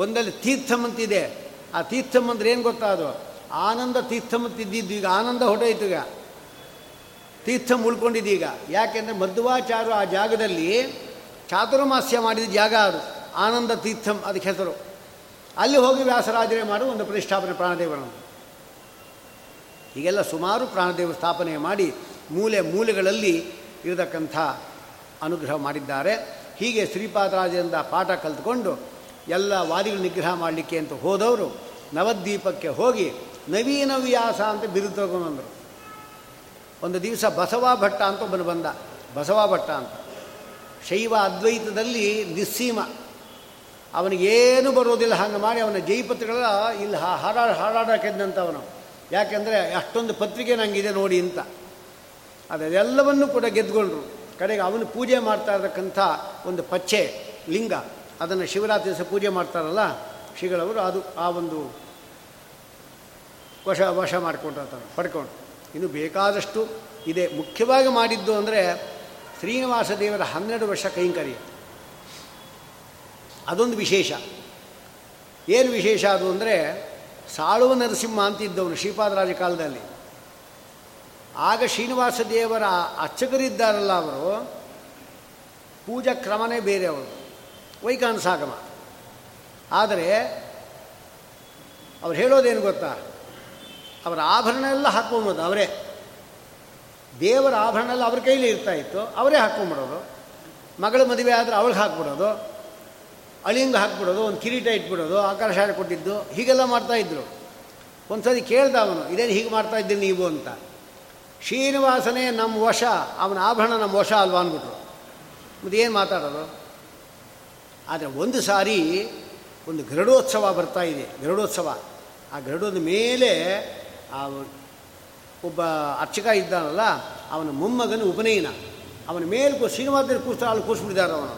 ಒಂದಲ್ಲಿ ತೀರ್ಥಮ್ ಅಂತಿದೆ. ಆ ತೀರ್ಥಮ್ ಅಂದರೆ ಏನು ಗೊತ್ತಾ, ಅದು ಆನಂದ ತೀರ್ಥಮ್ ಅಂತಿದ್ದಿದ್ದು ಈಗ ಆನಂದ ಹೊಟ್ಟೋಯ್ತು. ಈಗ ತೀರ್ಥಮ್ ಉಳ್ಕೊಂಡಿದ್ದೀಗ, ಯಾಕೆಂದರೆ ಮಧ್ವಾಚಾರ್ಯರು ಆ ಜಾಗದಲ್ಲಿ ಚಾತುರ್ಮಾಸ್ಯ ಮಾಡಿದ ಜಾಗ ಅದು ಆನಂದ ತೀರ್ಥಮ್ ಅದಕ್ಕೆ ಹೆಸರು. ಅಲ್ಲಿ ಹೋಗಿ ವ್ಯಾಸರಾಜರೇ ಮಾಡಿ ಒಂದು ಪ್ರತಿಷ್ಠಾಪನೆ ಪ್ರಾಣದೇವರನ್ನು. ಹೀಗೆಲ್ಲ ಸುಮಾರು ಪ್ರಾಣದೇವ ಸ್ಥಾಪನೆ ಮಾಡಿ ಮೂಲೆ ಮೂಲೆಗಳಲ್ಲಿ ಇರತಕ್ಕಂಥ ಅನುಗ್ರಹ ಮಾಡಿದ್ದಾರೆ. ಹೀಗೆ ಶ್ರೀಪಾದರಾಜರಿಂದ ಪಾಠ ಕಲಿತ್ಕೊಂಡು ಎಲ್ಲ ವಾದಿಗಳು ನಿಗ್ರಹ ಮಾಡಲಿಕ್ಕೆ ಅಂತ ಹೋದವರು ನವದ್ವೀಪಕ್ಕೆ ಹೋಗಿ ನವೀನವ್ಯಾಸ ಅಂತ ಬಿರುದು ತಗೊಂಬಂದರು. ಒಂದು ದಿವಸ ಬಸವ ಭಟ್ಟ ಅಂತ ಒಬ್ಬನು ಬಂದ, ಬಸವ ಭಟ್ಟ ಅಂತ, ಶೈವ ಅದ್ವೈತದಲ್ಲಿ ನಿಸ್ಸೀಮ, ಅವನಿಗೇನು ಬರೋದಿಲ್ಲ. ಹಂಗೆ ಮಾಡಿ ಅವನ ಜೈಪತ್ರಿಗಳ ಇಲ್ಲಿ ಹಾಡಾ ಹಾಡಾಡಾಕಿದ್ದಂಥ ಅವನು, ಯಾಕೆಂದರೆ ಅಷ್ಟೊಂದು ಪತ್ರಿಕೆ ನನಗಿದೆ ನೋಡಿ ಅಂತ. ಅದೆಲ್ಲವನ್ನೂ ಕೂಡ ಗೆದ್ದುಕೊಂಡ್ರು. ಕಡೆಗೆ ಅವನು ಪೂಜೆ ಮಾಡ್ತಾ ಇರತಕ್ಕಂಥ ಒಂದು ಪಚ್ಚೆ ಲಿಂಗ, ಅದನ್ನು ಶಿವರಾತ್ರಿ ದಿವಸ ಪೂಜೆ ಮಾಡ್ತಾರಲ್ಲ ಶ್ರೀಗಳವರು, ಅದು ಆ ಒಂದು ವಶ ವಶ ಮಾಡಿಕೊಂಡಿರ್ತಾರೆ ಪಡ್ಕೊಂಡು. ಇನ್ನು ಬೇಕಾದಷ್ಟು ಇದೆ. ಮುಖ್ಯವಾಗಿ ಮಾಡಿದ್ದು ಅಂದರೆ ಶ್ರೀನಿವಾಸ ದೇವರ ಹನ್ನೆರಡು ವರ್ಷ ಕೈಂಕರ್ಯ, ಅದೊಂದು ವಿಶೇಷ. ಏನು ವಿಶೇಷ ಅದು ಅಂದರೆ, ಸಾಳುವ ನರಸಿಂಹ ಅಂತಿದ್ದವನು ಶ್ರೀಪಾದರಾಜ ಕಾಲದಲ್ಲಿ. ಆಗ ಶ್ರೀನಿವಾಸ ದೇವರ ಅರ್ಚಕರಿದ್ದಾರಲ್ಲ ಅವರು, ಪೂಜಾ ಕ್ರಮನೇ ಬೇರೆ ಅವರು, ವೈಕಾನಸಾಗಮ. ಆದರೆ ಅವ್ರು ಹೇಳೋದೇನು ಗೊತ್ತಾ, ಅವರ ಆಭರಣ ಎಲ್ಲ ಹಾಕ್ಕೊಂಬೋದು ಅವರೇ, ದೇವರ ಆಭರಣ ಎಲ್ಲ ಅವ್ರ ಕೈಲಿ ಇರ್ತಾಯಿತ್ತು, ಅವರೇ ಹಾಕ್ಕೊಂಬಿಡೋದು. ಮಗಳ ಮದುವೆ ಆದರೆ ಅವಳಿಗೆ ಹಾಕ್ಬಿಡೋದು, ಅಳಿಂಗ ಹಾಕ್ಬಿಡೋದು, ಒಂದು ಕಿರೀಟ ಇಟ್ಬಿಡೋದು, ಆಕಾರಶಾಲೆ ಕೊಟ್ಟಿದ್ದು, ಹೀಗೆಲ್ಲ ಮಾಡ್ತಾಯಿದ್ರು. ಒಂದು ಸರಿ ಕೇಳ್ದ ಅವನು, ಇದೇನು ಹೀಗೆ ಮಾಡ್ತಾಯಿದ್ದೀನಿ ನೀವು ಅಂತ. ಶ್ರೀನಿವಾಸನೇ ನಮ್ಮ ವಶ, ಅವನ ಆಭರಣ ನಮ್ಮ ವಶ ಅಲ್ವಾ ಅಂದ್ಬಿಟ್ರು. ಮತ್ತು ಏನು ಮಾತಾಡೋದು. ಆದರೆ ಒಂದು ಸಾರಿ ಒಂದು ಗರುಡೋತ್ಸವ ಬರ್ತಾ ಇದೆ, ಗರುಡೋತ್ಸವ. ಆ ಗರುಡದ ಮೇಲೆ ಆ ಒಬ್ಬ ಅರ್ಚಕ ಇದ್ದಾನಲ್ಲ ಅವನ ಮೊಮ್ಮಗನ ಉಪನಯನ, ಅವನ ಮೇಲೆ ಶ್ರೀನಿವಾಸದಲ್ಲಿ ಕೂಸ್ತಾರೆ, ಅಲ್ಲಿ ಕೂರಿಸ್ಬಿಟ್ಟಿದ್ದಾರೆ ಅವನು.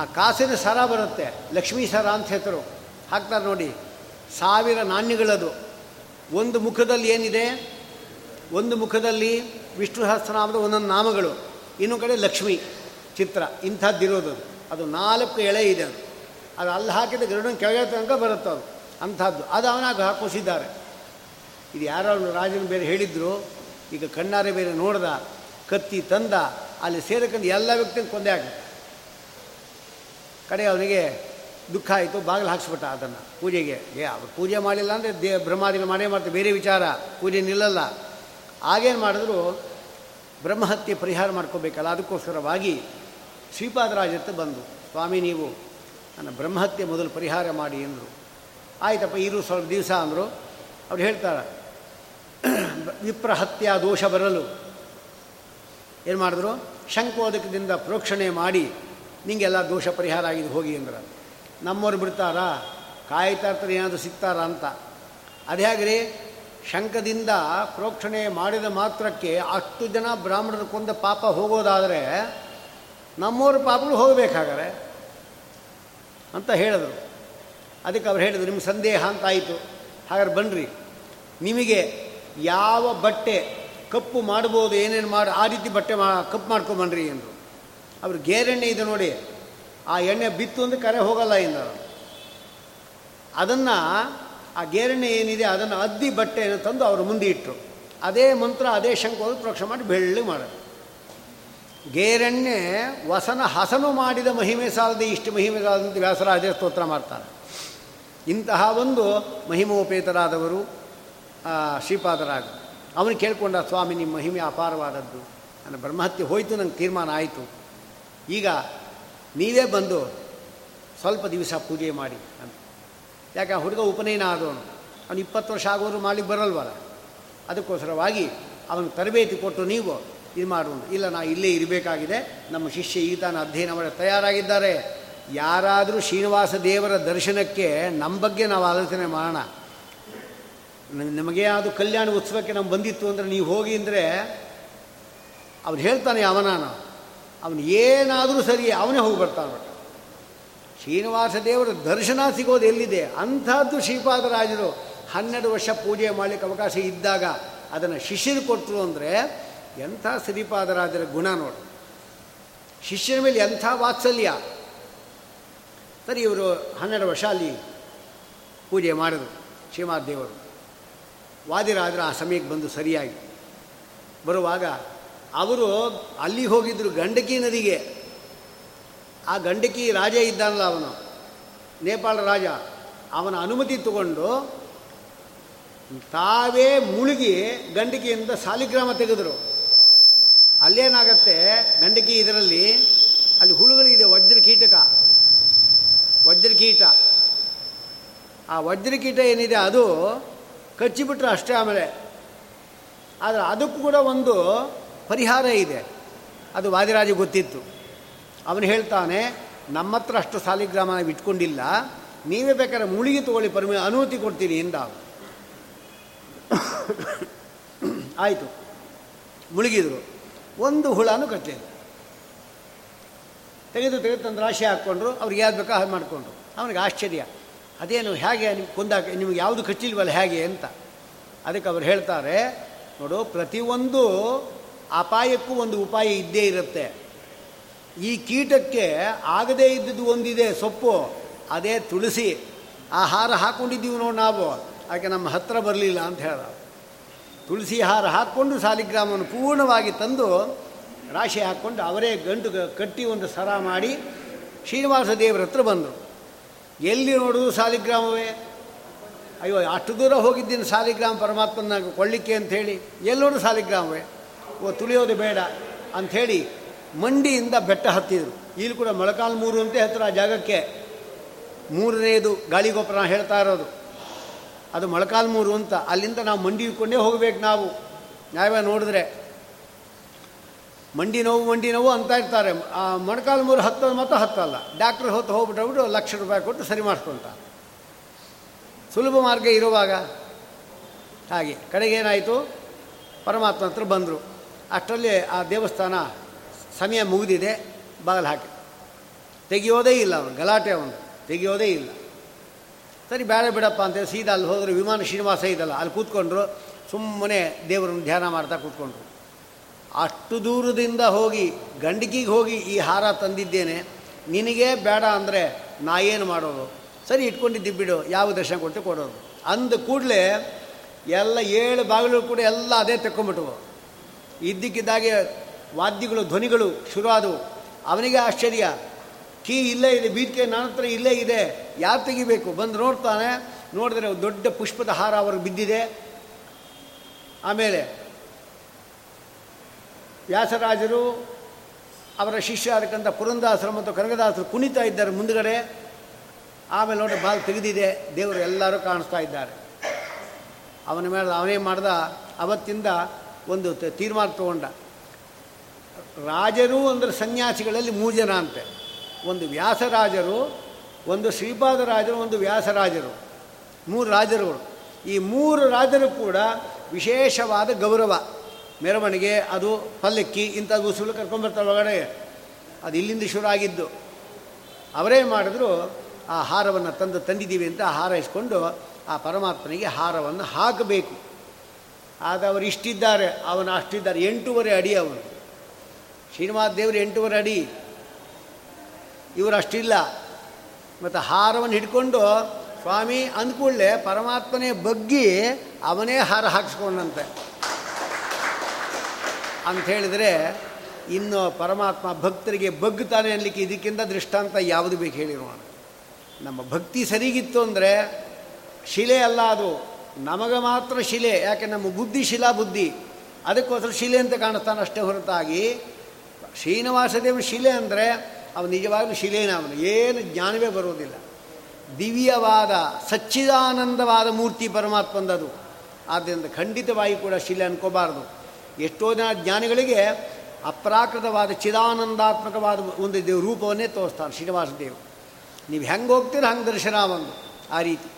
ಆ ಕಾಸಿನ ಸರ ಬರುತ್ತೆ, ಲಕ್ಷ್ಮೀ ಸರ ಅಂತ ಹೆಸರು ಹಾಕ್ತಾರೆ ನೋಡಿ, ಸಾವಿರ ನಾಣ್ಯಗಳದು. ಒಂದು ಮುಖದಲ್ಲಿ ಏನಿದೆ, ಒಂದು ಮುಖದಲ್ಲಿ ವಿಷ್ಣು ಸಹಸ್ರನಾಮದ ಒಂದೊಂದು ನಾಮಗಳು, ಇನ್ನೊಂದು ಕಡೆ ಲಕ್ಷ್ಮೀ ಚಿತ್ರ, ಇಂಥದ್ದಿರೋದು. ಅದು ನಾಲ್ಕು ಎಳೆ ಇದೆ, ಅದು ಅದು ಅಲ್ಲಿ ಹಾಕಿದ ಗರುಡನ ಕೆಳಗೆ ತನಕ ಬರುತ್ತೆ ಅದು, ಅಂಥದ್ದು. ಅದು ಅವನಾಗ ಹಾಕಿಸಿದ್ದಾರೆ. ಇದು ಯಾರೋ ರಾಜನ ಬೇರೆ ಹೇಳಿದ್ರು, ಈಗ ಕಣ್ಣಾರೆ ಬೇರೆ ನೋಡ್ದ, ಕತ್ತಿ ತಂದ, ಅಲ್ಲಿ ಸೇರಕಂಡು ಎಲ್ಲ ವ್ಯಕ್ತಿಯನ್ನು ಕೊಂದೆ ಆಗುತ್ತೆ. ಕಡೆ ಅವನಿಗೆ ದುಃಖ ಆಯಿತು, ಬಾಗಿಲು ಹಾಕ್ಸ್ಬಿಟ್ಟ ಅದನ್ನು ಪೂಜೆಗೆ. ಏ ಅವ್ರು ಪೂಜೆ ಮಾಡಿಲ್ಲ ಅಂದರೆ ದೇ ಬ್ರಹ್ಮಾದಿಗಳು ಮಾಡೇ ಮಾಡ್ತಾರೆ, ಬೇರೆ ವಿಚಾರ, ಪೂಜೆ ನಿಲ್ಲಲ್ಲ. ಆಗೇನು ಮಾಡಿದ್ರು, ಬ್ರಹ್ಮಹತ್ಯೆ ಪರಿಹಾರ ಮಾಡ್ಕೋಬೇಕಲ್ಲ, ಅದಕ್ಕೋಸ್ಕರವಾಗಿ ಶ್ರೀಪಾದರಾಜತ್ತ ಬಂದು, ಸ್ವಾಮಿ ನೀವು ನನ್ನ ಬ್ರಹ್ಮಹತ್ಯೆ ಮೊದಲು ಪರಿಹಾರ ಮಾಡಿ ಅಂದರು. ಆಯಿತಪ್ಪ ಇರು ಸ್ವಲ್ಪ ದಿವಸ ಅಂದರು. ಅವ್ರು ಹೇಳ್ತಾರೆ, ವಿಪ್ರಹತ್ಯ ದೋಷ ಬರಲು ಏನು ಮಾಡಿದ್ರು, ಶಂಕೋದಕದಿಂದ ಪ್ರೋಕ್ಷಣೆ ಮಾಡಿ ನಿಮಗೆಲ್ಲ ದೋಷ ಪರಿಹಾರ ಆಗಿದೆ ಹೋಗಿ ಅಂದ್ರೆ. ನಮ್ಮವ್ರು ಬಿಡ್ತಾರಾ, ಕಾಯ್ತಾ ಇರ್ತಾರೆ ಏನಾದರೂ ಸಿಗ್ತಾರಾ ಅಂತ. ಅದು ಹೇಗ್ರಿ, ಶಂಕದಿಂದ ಪ್ರೋಕ್ಷಣೆ ಮಾಡಿದ ಮಾತ್ರಕ್ಕೆ ಅಷ್ಟು ಜನ ಬ್ರಾಹ್ಮಣರು ಕೊಂದ ಪಾಪ ಹೋಗೋದಾದರೆ ನಮ್ಮವ್ರ ಪಾಪಗಳು ಹೋಗಬೇಕಾಗಾರೆ ಅಂತ ಹೇಳಿದರು. ಅದಕ್ಕೆ ಅವ್ರು ಹೇಳಿದರು, ನಿಮ್ಗೆ ಸಂದೇಹ ಅಂತಾಯಿತು, ಹಾಗಾದ್ರೆ ಬನ್ನಿರಿ, ನಿಮಗೆ ಯಾವ ಬಟ್ಟೆ ಕಪ್ಪು ಮಾಡ್ಬೋದು, ಏನೇನು ಮಾಡಿ ಆ ರೀತಿ ಬಟ್ಟೆ ಮಾ ಕಪ್ಪು ಮಾಡ್ಕೊಂಬನ್ನಿರಿ ಅಂದರು. ಅವ್ರು ಗೇರೆಣ್ಣೆ ಇದೆ ನೋಡಿ, ಆ ಎಣ್ಣೆ ಬಿತ್ತು ಅಂದರೆ ಕರೆ ಹೋಗಲ್ಲ ಎಂದರು. ಅದನ್ನು, ಆ ಗೇರೆಣ್ಣೆ ಏನಿದೆ ಅದನ್ನು ಅದ್ದಿ ಬಟ್ಟೆಯನ್ನು ತಂದು ಅವರು ಮುಂದೆ ಇಟ್ಟರು. ಅದೇ ಮಂತ್ರ, ಅದೇ ಶಂಕೋದು ಪ್ರೋಕ್ಷಣೆ ಮಾಡಿ ಬೆಳ್ಳಿಗೆ ಮಾಡೋದು. ಗೇರೆಣ್ಣೆ ವಸನ ಹಸನು ಮಾಡಿದ ಮಹಿಮೆ ಸಾಲದೆ, ಇಷ್ಟು ಮಹಿಮೆ ಸಾಲದಂತೆ ವ್ಯಾಸರಾಜ ಸ್ತೋತ್ರ ಮಾಡ್ತಾರೆ. ಇಂತಹ ಒಂದು ಮಹಿಮೋಪೇತರಾದವರು ಶ್ರೀಪಾದರಾಜ. ಅವನು ಕೇಳಿಕೊಂಡ, ಸ್ವಾಮಿ ನಿಮ್ಮ ಮಹಿಮೆ ಅಪಾರವಾದದ್ದು, ನನ್ನ ಬ್ರಹ್ಮಹತ್ಯೆ ಹೋಯಿತು, ನಂಗೆ ತೀರ್ಮಾನ ಆಯಿತು, ಈಗ ನೀವೇ ಬಂದು ಸ್ವಲ್ಪ ದಿವಸ ಪೂಜೆ ಮಾಡಿ ಅಂತ. ಯಾಕೆ ಹುಡುಗ ಉಪನಯನ ಆದವನು, ಅವನು ಇಪ್ಪತ್ತು ವರ್ಷ ಆಗೋರು ಮಾಡ್ಲಿಕ್ಕೆ ಬರಲ್ವಲ್ಲ, ಅದಕ್ಕೋಸ್ಕರವಾಗಿ ಅವನು ತರಬೇತಿ ಕೊಟ್ಟು ನೀವು ಇದು ಮಾಡುವುದು. ಇಲ್ಲ, ನಾ ಇಲ್ಲೇ ಇರಬೇಕಾಗಿದೆ, ನಮ್ಮ ಶಿಷ್ಯ ಈಗ ತಾನು ಅಧ್ಯಯನ ಮಾಡಿ ತಯಾರಾಗಿದ್ದಾರೆ. ಯಾರಾದರೂ ಶ್ರೀನಿವಾಸ ದೇವರ ದರ್ಶನಕ್ಕೆ ನಮ್ಮ ಬಗ್ಗೆ ನಾವು ಆಲೋಚನೆ ಮಾಡೋಣ. ನಮಗೆ ಅದು ಕಲ್ಯಾಣ ಉತ್ಸವಕ್ಕೆ ನಮ್ಗೆ ಬಂದಿತ್ತು ಅಂದರೆ ನೀವು ಹೋಗಿ ಅಂದರೆ ಅವ್ನು ಹೇಳ್ತಾನೆ, ಅವನಾನು ಅವನು ಏನಾದರೂ ಸರಿ ಅವನೇ ಹೋಗಿ ಬರ್ತಾನೆ. ಬಟ್ ಶ್ರೀನಿವಾಸ ದೇವರ ದರ್ಶನ ಸಿಗೋದು ಎಲ್ಲಿದೆ ಅಂಥದ್ದು. ಶ್ರೀಪಾದರಾಜರು ಹನ್ನೆರಡು ವರ್ಷ ಪೂಜೆ ಮಾಡಲಿಕ್ಕೆ ಅವಕಾಶ ಇದ್ದಾಗ ಅದನ್ನು ಶಿಷ್ಯರು ಕೊಟ್ಟರು ಅಂದರೆ ಎಂಥ ಶ್ರೀಪಾದರಾಜರ ಗುಣ ನೋಡಿ, ಶಿಷ್ಯನ ಮೇಲೆ ಎಂಥ ವಾತ್ಸಲ್ಯ. ಸರಿ, ಇವರು ಹನ್ನೆರಡು ವರ್ಷ ಅಲ್ಲಿ ಪೂಜೆ ಮಾಡಿದ್ರು ಶ್ರೀಮಾದೇವರು. ವಾದಿರಾಜರು ಆ ಸಮಯಕ್ಕೆ ಬಂದು ಸರಿಯಾಗಿ ಬರುವಾಗ ಅವರು ಅಲ್ಲಿ ಹೋಗಿದ್ದರು ಗಂಡಕಿ ನದಿಗೆ. ಆ ಗಂಡಕಿ ರಾಜ ಇದ್ದಾನಲ್ಲ ಅವನು, ನೇಪಾಳ ರಾಜ, ಅವನ ಅನುಮತಿ ತಗೊಂಡು ತಾವೇ ಮುಳುಗಿ ಗಂಡಕಿಯಿಂದ ಸಾಲಿಗ್ರಾಮ ತೆಗೆದರು. ಅಲ್ಲೇನಾಗತ್ತೆ, ಗಂಡಕಿ ಇದರಲ್ಲಿ ಅಲ್ಲಿ ಹುಳುಗಳಿದೆ, ವಜ್ರಕೀಟಕ ವಜ್ರಕೀಟ ಆ ವಜ್ರಕೀಟ ಏನಿದೆ ಅದು ಕಚ್ಚಿಬಿಟ್ರೆ ಅಷ್ಟೇ. ಆಮೇಲೆ ಆದರೆ ಅದಕ್ಕೂ ಕೂಡ ಒಂದು ಪರಿಹಾರ ಇದೆ, ಅದು ವಾದಿರಾಜ ಗೊತ್ತಿತ್ತು. ಅವನು ಹೇಳ್ತಾನೆ, ನಮ್ಮ ಹತ್ರ ಅಷ್ಟು ಸಾಲಿಗ್ರಾಮ ಇಟ್ಕೊಂಡಿಲ್ಲ, ನೀವೇ ಬೇಕಾದ್ರೆ ಮುಳುಗಿ ತೊಗೊಳ್ಳಿ, ಪರ್ಮಿ ಅನುಮತಿ ಕೊಡ್ತೀನಿ ಎಂದ. ಆಯಿತು, ಮುಳುಗಿದರು, ಒಂದು ಹುಳನೂ ಕಟ್ಟಲಿಲ್ಲ. ತೆಗೆದು ತೆಗೆದು ತಂದು ರಾಶಿ ಹಾಕ್ಕೊಂಡ್ರು, ಅವ್ರಿಗೆ ಯಾವ್ದು ಬೇಕೋ ಹಾಗೆ ಮಾಡಿಕೊಂಡ್ರು. ಅವನಿಗೆ ಆಶ್ಚರ್ಯ, ಅದೇನು ಹೇಗೆ ನಿಮ್ಗೆ ಕೊಂದಾಕ, ನಿಮ್ಗೆ ಯಾವುದು ಕಚ್ಚಿಲ್ವಲ್ಲ ಹೇಗೆ ಅಂತ. ಅದಕ್ಕೆ ಅವ್ರು ಹೇಳ್ತಾರೆ, ನೋಡು, ಪ್ರತಿಯೊಂದು ಅಪಾಯಕ್ಕೂ ಒಂದು ಉಪಾಯ ಇದ್ದೇ ಇರುತ್ತೆ. ಈ ಕೀಟಕ್ಕೆ ಆಗದೇ ಇದ್ದದ್ದು ಒಂದಿದೆ ಸೊಪ್ಪು, ಅದೇ ತುಳಸಿ. ಆಹಾರ ಹಾಕ್ಕೊಂಡಿದ್ದೀವಿ ನೋಡಿ ನಾವು, ಅದಕ್ಕೆ ನಮ್ಮ ಹತ್ರ ಬರಲಿಲ್ಲ ಅಂತ ಹೇಳಿದ. ತುಳಸಿ ಹಾರ ಹಾಕ್ಕೊಂಡು ಸಾಲಿಗ್ರಾಮವನ್ನು ಪೂರ್ಣವಾಗಿ ತಂದು ರಾಶಿ ಹಾಕ್ಕೊಂಡು ಅವರೇ ಗಂಟು ಕಟ್ಟಿ ಒಂದು ಸರ ಮಾಡಿ ಶ್ರೀನಿವಾಸ ದೇವರ ಹತ್ರ ಬಂದರು. ಎಲ್ಲಿ ನೋಡೋದು ಸಾಲಿಗ್ರಾಮವೇ. ಅಯ್ಯೋ, ಅಷ್ಟು ದೂರ ಹೋಗಿದ್ದೀನಿ ಸಾಲಿಗ್ರಾಮ ಪರಮಾತ್ಮನ ಕೊಳ್ಳಿಕ್ಕೆ ಅಂಥೇಳಿ, ಎಲ್ಲೋಡು ಸಾಲಿಗ್ರಾಮವೇ, ಓ ತುಳಿಯೋದು ಬೇಡ ಅಂಥೇಳಿ ಮಂಡಿಯಿಂದ ಬೆಟ್ಟ ಹತ್ತಿದ್ರು. ಇಲ್ಲಿ ಕೂಡ ಮೊಳಕಾಲು ಮೂರು ಅಂತ ಹತ್ತಿರ ಆ ಜಾಗಕ್ಕೆ, ಮೂರನೇದು ಗಾಳಿಗೊಬ್ಬರ ಹೇಳ್ತಾ ಇರೋದು, ಅದು ಮೊಳಕಾಲು ಮೂರು ಅಂತ. ಅಲ್ಲಿಂದ ನಾವು ಮಂಡಿ ಇಟ್ಕೊಂಡೇ ಹೋಗಬೇಕು ನಾವು. ನಾವೇ ನೋಡಿದ್ರೆ ಮಂಡಿ ನೋವು ಮಂಡಿ ನೋವು ಅಂತ ಇರ್ತಾರೆ, ಆ ಮೊಳಕಾಲು ಮೂರು ಹತ್ತೋದು ಮಾತ್ರ ಹತ್ತಲ್ಲ. ಡಾಕ್ಟ್ರ್ ಹೊತ್ತು ಹೋಗ್ಬಿಟ್ಟು ಲಕ್ಷ ರೂಪಾಯಿ ಕೊಟ್ಟು ಸರಿ ಮಾಡಿಸ್ಕೊಳ್ತಾರೆ. ಸುಲಭ ಮಾರ್ಗ ಇರುವಾಗ ಹಾಗೆ ಕಡೆಗೇನಾಯಿತು, ಪರಮಾತ್ಮ ಹತ್ರ ಬಂದರು. ಅಷ್ಟರಲ್ಲಿ ಆ ದೇವಸ್ಥಾನ ಸಮಯ ಮುಗಿದಿದೆ, ಬಾಗಿಲು ಹಾಕಿ ತೆಗಿಯೋದೇ ಇಲ್ಲ ಅವನು, ಗಲಾಟೆ ಅವನು ತೆಗಿಯೋದೇ ಇಲ್ಲ. ಸರಿ, ಬೇಡ ಬಿಡಪ್ಪ ಅಂತೇಳಿ ಸೀದಾ ಅಲ್ಲಿ ಹೋದರು. ವಿಮಾನ ಶ್ರೀನಿವಾಸ ಇದಲ್ಲ, ಅಲ್ಲಿ ಕೂತ್ಕೊಂಡ್ರು, ಸುಮ್ಮನೆ ದೇವರನ್ನು ಧ್ಯಾನ ಮಾಡ್ತಾ ಕೂತ್ಕೊಂಡ್ರು. ಅಷ್ಟು ದೂರದಿಂದ ಹೋಗಿ ಗಂಡಕಿಗೆ ಹೋಗಿ ಈ ಹಾರ ತಂದಿದ್ದೇನೆ, ನಿನಗೇ ಬೇಡ ಅಂದರೆ ನಾ ಏನು ಮಾಡೋದು, ಸರಿ ಇಟ್ಕೊಂಡಿದ್ದು ಬಿಡು, ಯಾವ ದರ್ಶನ ಕೊಟ್ಟು ಕೊಡೋದು ಅಂದ ಕೂಡಲೇ ಎಲ್ಲ ಏಳು ಬಾಗಿಲು ಕೂಡ ಎಲ್ಲ ಅದೇ ತೆಕ್ಕೊಂಬಿಟ್ಟವು. ಇದ್ದಕ್ಕಿದ್ದಾಗೆ ವಾದ್ಯಗಳು ಧ್ವನಿಗಳು ಶುರು ಆದವು. ಅವನಿಗೆ ಆಶ್ಚರ್ಯ, ಕೀ ಇಲ್ಲೇ ಇದೆ, ಬೀದಿಕೆ ನನ್ನ ಹತ್ರ ಇಲ್ಲೇ ಇದೆ, ಯಾರು ತೆಗಿಬೇಕು. ಬಂದು ನೋಡ್ತಾನೆ, ನೋಡಿದ್ರೆ ದೊಡ್ಡ ಪುಷ್ಪದ ಹಾರ ಅವ್ರಿಗೆ ಬಿದ್ದಿದೆ. ಆಮೇಲೆ ವ್ಯಾಸರಾಜರು ಅವರ ಶಿಷ್ಯ ಅದಕ್ಕಂಥ ಪುರಂದಾಸರು ಮತ್ತು ಕನಕದಾಸರು ಕುಣಿತಾ ಇದ್ದಾರೆ ಮುಂದುಗಡೆ. ಆಮೇಲೆ ನೋಡಿ ಬಾಲ್ ತೆಗೆದಿದೆ, ದೇವರು ಎಲ್ಲರೂ ಕಾಣಿಸ್ತಾ ಇದ್ದಾರೆ. ಅವನ ಮೇಲೆ ಅವನೇ ಮಾಡ್ದ. ಅವತ್ತಿಂದ ಒಂದು ತೀರ್ಮಾನ ತಗೊಂಡ, ರಾಜರು ಅಂದರೆ ಸನ್ಯಾಸಿಗಳಲ್ಲಿ ಮೂರು ಜನ ಅಂತೆ, ಒಂದು ವ್ಯಾಸರಾಜರು, ಒಂದು ಶ್ರೀಪಾದರಾಜರು, ಒಂದು ವ್ಯಾಸರಾಜರು, ಮೂರು ರಾಜರುಗಳು. ಈ ಮೂರು ರಾಜರು ಕೂಡ ವಿಶೇಷವಾದ ಗೌರವ, ಮೆರವಣಿಗೆ, ಅದು ಪಲ್ಲಕ್ಕಿ ಇಂಥದ್ದು ಸುಳ್ಳು ಕರ್ಕೊಂಡ್ಬರ್ತಾರೆ ಒಳಗಡೆ, ಅದು ಇಲ್ಲಿಂದ ಶುರು ಆಗಿದ್ದು. ಅವರೇ ಮಾಡಿದ್ರು. ಆ ಹಾರವನ್ನು ತಂದು ತಂದಿದ್ದೀವಿ ಅಂತ ಹಾರ ಇಸ್ಕೊಂಡು ಆ ಪರಮಾತ್ಮನಿಗೆ ಹಾರವನ್ನು ಹಾಕಬೇಕು. ಆಗ ಅವರು ಇಷ್ಟಿದ್ದಾರೆ, ಅವನು ಅಷ್ಟಿದ್ದಾರೆ, ಎಂಟೂವರೆ ಅಡಿ ಅವನು. ಶ್ರೀನಿವಾಸ ದೇವರು ಎಂಟೂವರೆ ಅಡಿ, ಇವರು ಅಷ್ಟಿಲ್ಲ. ಮತ್ತು ಹಾರವನ್ನು ಹಿಡ್ಕೊಂಡು ಸ್ವಾಮಿ ಅಂದ್ಕೂಡಲೇ ಪರಮಾತ್ಮನೇ ಬಗ್ಗಿ ಅವನೇ ಹಾರ ಹಾಕಿಸ್ಕೊಂಡಂತೆ ಅಂಥೇಳಿದರೆ, ಇನ್ನು ಪರಮಾತ್ಮ ಭಕ್ತರಿಗೆ ಬಗ್ತಾನೆ ಅನ್ನಲಿಕ್ಕೆ ಇದಕ್ಕಿಂತ ದೃಷ್ಟಾಂತ ಯಾವುದು ಬೇಕು ಹೇಳಿ ನೋಡೋಣ. ನಮ್ಮ ಭಕ್ತಿ ಸರಿಗಿತ್ತು ಅಂದರೆ ಶಿಲೆ ಅಲ್ಲ, ಅದು ನಮಗೆ ಮಾತ್ರ ಶಿಲೆ, ಯಾಕೆ ನಮ್ಮ ಬುದ್ಧಿ ಶಿಲಾ ಬುದ್ಧಿ, ಅದಕ್ಕೋಸ್ಕರ ಶಿಲೆ ಅಂತ ಕಾಣಿಸ್ತಾನೆ ಅಷ್ಟೇ ಹೊರತಾಗಿ, ಶ್ರೀನಿವಾಸದೇವನ ಶಿಲೆ ಅಂದರೆ ಅವನು ನಿಜವಾಗಲೂ ಶಿಲೇನ, ಅವನು ಏನು ಜ್ಞಾನವೇ ಬರೋದಿಲ್ಲ. ದಿವ್ಯವಾದ ಸಚ್ಚಿದಾನಂದವಾದ ಮೂರ್ತಿ ಪರಮಾತ್ಮಂದದು. ಆದ್ದರಿಂದ ಖಂಡಿತವಾಗಿ ಕೂಡ ಶಿಲೆ ಅನ್ಕೋಬಾರ್ದು. ಎಷ್ಟೋ ಜನ ಜ್ಞಾನಿಗಳಿಗೆ ಅಪ್ರಾಕೃತವಾದ ಚಿದಾನಂದಾತ್ಮಕವಾದ ಒಂದು ರೂಪವನ್ನೇ ತೋರಿಸ್ತಾನೆ ಶ್ರೀನಿವಾಸ ದೇವರು. ನೀವು ಹೆಂಗೆ ಹೋಗ್ತೀರೋ ಹಂಗೆ ದರ್ಶನ ಒಂದು ಆ ರೀತಿ.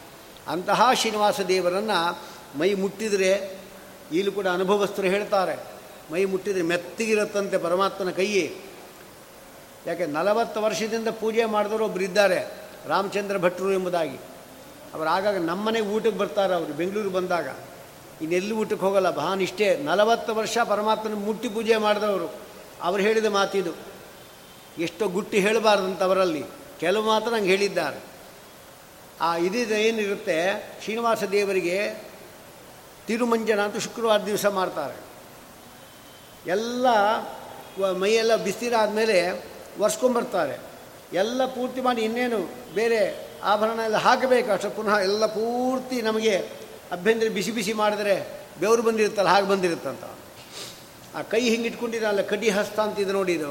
ಅಂತಹ ಶ್ರೀನಿವಾಸ ದೇವರನ್ನು ಮೈ ಮುಟ್ಟಿದರೆ, ಈಲೂ ಕೂಡ ಅನುಭವಸ್ಥರು ಹೇಳ್ತಾರೆ, ಮೈ ಮುಟ್ಟಿದರೆ ಮೆತ್ತಗಿರುತ್ತಂತೆ ಪರಮಾತ್ಮನ ಕೈಯೇ. ಯಾಕೆ ನಲವತ್ತು ವರ್ಷದಿಂದ ಪೂಜೆ ಮಾಡಿದವರು ಒಬ್ಬರು ಇದ್ದಾರೆ, ರಾಮಚಂದ್ರ ಭಟ್ರು ಎಂಬುದಾಗಿ. ಅವರು ಆಗಾಗ ನಮ್ಮನೆ ಊಟಕ್ಕೆ ಬರ್ತಾರೆ ಅವರು ಬೆಂಗಳೂರು ಬಂದಾಗ. ಇನ್ನೆಲ್ಲೂ ಊಟಕ್ಕೆ ಹೋಗಲ್ಲ. ಭಾನಿಷ್ಟೇ ನಲವತ್ತು ವರ್ಷ ಪರಮಾತ್ಮನ ಮುಟ್ಟಿ ಪೂಜೆ ಮಾಡಿದವರು. ಅವರು ಹೇಳಿದ ಮಾತಿದು. ಎಷ್ಟೋ ಗುಟ್ಟಿ ಹೇಳಬಾರ್ದಂಥವರಲ್ಲಿ ಕೆಲವು ಮಾತ್ರ ನಂಗೆ ಹೇಳಿದ್ದಾರೆ. ಆ ಇದು ಏನಿರುತ್ತೆ, ಶ್ರೀನಿವಾಸ ದೇವರಿಗೆ ತಿರುಮಂಜನ ಅಂತ ಶುಕ್ರವಾರ ದಿವಸ ಮಾಡ್ತಾರೆ. ಎಲ್ಲ ಮೈಯೆಲ್ಲ ಬಿಸಿರಾದ ಮೇಲೆ ಒರೆಸ್ಕೊಂಬರ್ತಾರೆ. ಎಲ್ಲ ಪೂರ್ತಿ ಮಾಡಿ ಇನ್ನೇನು ಬೇರೆ ಆಭರಣ ಎಲ್ಲ ಹಾಕಬೇಕು ಅಷ್ಟು. ಪುನಃ ಎಲ್ಲ ಪೂರ್ತಿ ನಮಗೆ ಅಭ್ಯಂತರ ಬಿಸಿ ಬಿಸಿ ಮಾಡಿದರೆ ಬೆವರು ಬಂದಿರುತ್ತಲ್ಲ, ಹಾಗೆ ಬಂದಿರುತ್ತಂತ. ಆ ಕೈ ಹಿಂಗೆ ಇಟ್ಕೊಂಡಿರಲ್ಲ, ಕಡಿ ಹಸ್ತ ಅಂತಿದೆ ನೋಡಿ, ಇದು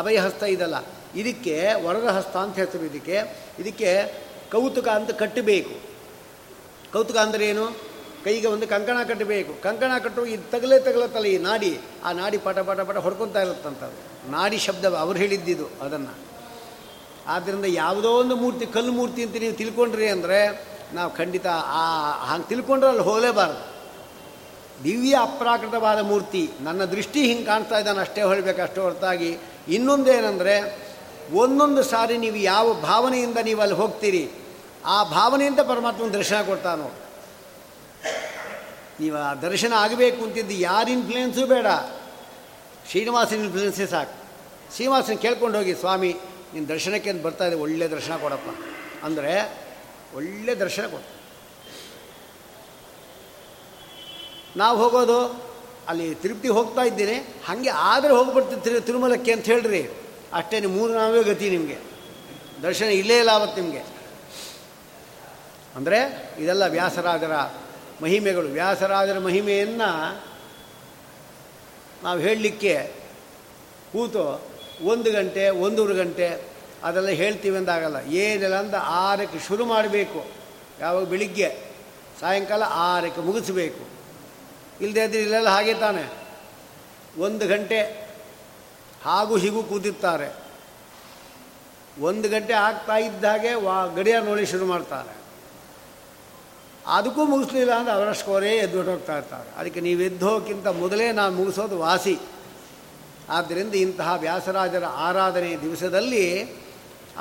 ಅಭಯ ಹಸ್ತ ಇದಲ್ಲ, ಇದಕ್ಕೆ ವರದ ಹಸ್ತ ಅಂತ ಹೇಳ್ತೀವಿ. ಇದಕ್ಕೆ ಇದಕ್ಕೆ ಕೌತುಕ ಅಂತ ಕಟ್ಟಬೇಕು. ಕೌತುಕ ಅಂದರೆ ಏನು? ಕೈಗೆ ಒಂದು ಕಂಕಣ ಕಟ್ಟಬೇಕು. ಕಂಕಣ ಕಟ್ಟು ಇದು ತಗಲೇ ತಗಲತ್ತಲ್ಲ ಈ ನಾಡಿ, ಆ ನಾಡಿ ಪಟ ಪಟ ಪಟ ಹೊಡ್ಕೊತಾ ಇರುತ್ತಂತ. ನಾಡಿ ಶಬ್ದ ಅವ್ರು ಹೇಳಿದ್ದಿದ್ದು ಅದನ್ನು. ಆದ್ದರಿಂದ ಯಾವುದೋ ಒಂದು ಮೂರ್ತಿ, ಕಲ್ಲು ಮೂರ್ತಿ ಅಂತ ನೀವು ತಿಳ್ಕೊಂಡ್ರಿ ಅಂದರೆ ನಾವು ಖಂಡಿತ ಆ ಹಂಗೆ ತಿಳ್ಕೊಂಡ್ರೆ ಅಲ್ಲಿ ಹೋಗಲೇಬಾರ್ದು. ದಿವ್ಯ ಅಪ್ರಾಕೃತವಾದ ಮೂರ್ತಿ, ನನ್ನ ದೃಷ್ಟಿ ಹಿಂಗೆ ಕಾಣ್ತಾ ಇದ್ದಾನೆ ಅಷ್ಟೇ ಹೇಳಬೇಕು, ಅಷ್ಟೇ ಹೊರತಾಗಿ. ಇನ್ನೊಂದೇನೆಂದರೆ, ಒಂದೊಂದು ಸಾರಿ ನೀವು ಯಾವ ಭಾವನೆಯಿಂದ ನೀವು ಅಲ್ಲಿ ಹೋಗ್ತೀರಿ, ಆ ಭಾವನೆಯಿಂದ ಪರಮಾತ್ಮನ ದರ್ಶನ ಕೊಡ್ತಾನೋ. ನೀವು ಆ ದರ್ಶನ ಆಗಬೇಕು ಅಂತಿದ್ದು ಯಾರ ಇನ್ಫ್ಲುಯೆನ್ಸು ಬೇಡ, ಶ್ರೀನಿವಾಸನ ಇನ್ಫ್ಲುಯೆನ್ಸೇ ಸಾಕು. ಶ್ರೀನಿವಾಸನ ಕೇಳ್ಕೊಂಡು ಹೋಗಿ, ಸ್ವಾಮಿ ನೀನು ದರ್ಶನಕ್ಕೆ ಅಂತ ಬರ್ತಾಯಿದೆ, ಒಳ್ಳೆಯ ದರ್ಶನ ಕೊಡಪ್ಪ ಅಂದರೆ ಒಳ್ಳೆಯ ದರ್ಶನ ಕೊಡ. ನಾವು ಹೋಗೋದು ಅಲ್ಲಿ ತಿರುಪತಿ ಹೋಗ್ತಾ ಇದ್ದೀನಿ, ಹಾಗೆ ಆದರೆ ಹೋಗ್ಬಿಡ್ತೀವಿ ತಿರುಮಲಕ್ಕೆ ಅಂತ ಹೇಳ್ರಿ, ಅಷ್ಟೇ ಮೂರು ನಾವೇ ಗತಿ ನಿಮಗೆ, ದರ್ಶನ ಇಲ್ಲೇ ಇಲ್ಲ ಆವತ್ತು ನಿಮಗೆ. ಅಂದರೆ ಇದೆಲ್ಲ ವ್ಯಾಸರಾಜರ ಮಹಿಮೆಗಳು. ವ್ಯಾಸರಾಜರ ಮಹಿಮೆಯನ್ನು ನಾವು ಹೇಳಲಿಕ್ಕೆ ಕೂತು ಒಂದು ಗಂಟೆ ಒಂದೂವರೆ ಗಂಟೆ ಅದೆಲ್ಲ ಹೇಳ್ತೀವಿ ಅಂದಾಗಲ್ಲ. ಏನಿಲ್ಲ ಅಂತ ಆರಕ್ಕೆ ಶುರು ಮಾಡಬೇಕು, ಯಾವಾಗ ಬೆಳಿಗ್ಗೆ, ಸಾಯಂಕಾಲ ಆರಕ್ಕೆ ಮುಗಿಸ್ಬೇಕು. ಇಲ್ಲದೆ ಇದ್ದರೆ ಇಲ್ಲೆಲ್ಲ ಹಾಗೆ ತಾನೆ ಒಂದು ಗಂಟೆ ಹಾಗೂ ಹೀಗೂ ಕೂತಿರ್ತಾರೆ. ಒಂದು ಗಂಟೆ ಆಗ್ತಾ ಇದ್ದಾಗೆ ವಾ ಗಡಿಯಾರ ನೋಡಿ ಶುರು ಮಾಡ್ತಾರೆ. ಅದಕ್ಕೂ ಮುಗಿಸ್ಲಿಲ್ಲ ಅಂದರೆ ಅವರಷ್ಟೋರೇ ಎದ್ಬಿಟ್ಟು ಹೋಗ್ತಾ ಇರ್ತಾರೆ. ಅದಕ್ಕೆ ನೀವು ಎದ್ದೋಕ್ಕಿಂತ ಮೊದಲೇ ನಾವು ಮುಗಿಸೋದು ವಾಸಿ. ಆದ್ದರಿಂದ ಇಂತಹ ವ್ಯಾಸರಾಜರ ಆರಾಧನೆ ದಿವಸದಲ್ಲಿ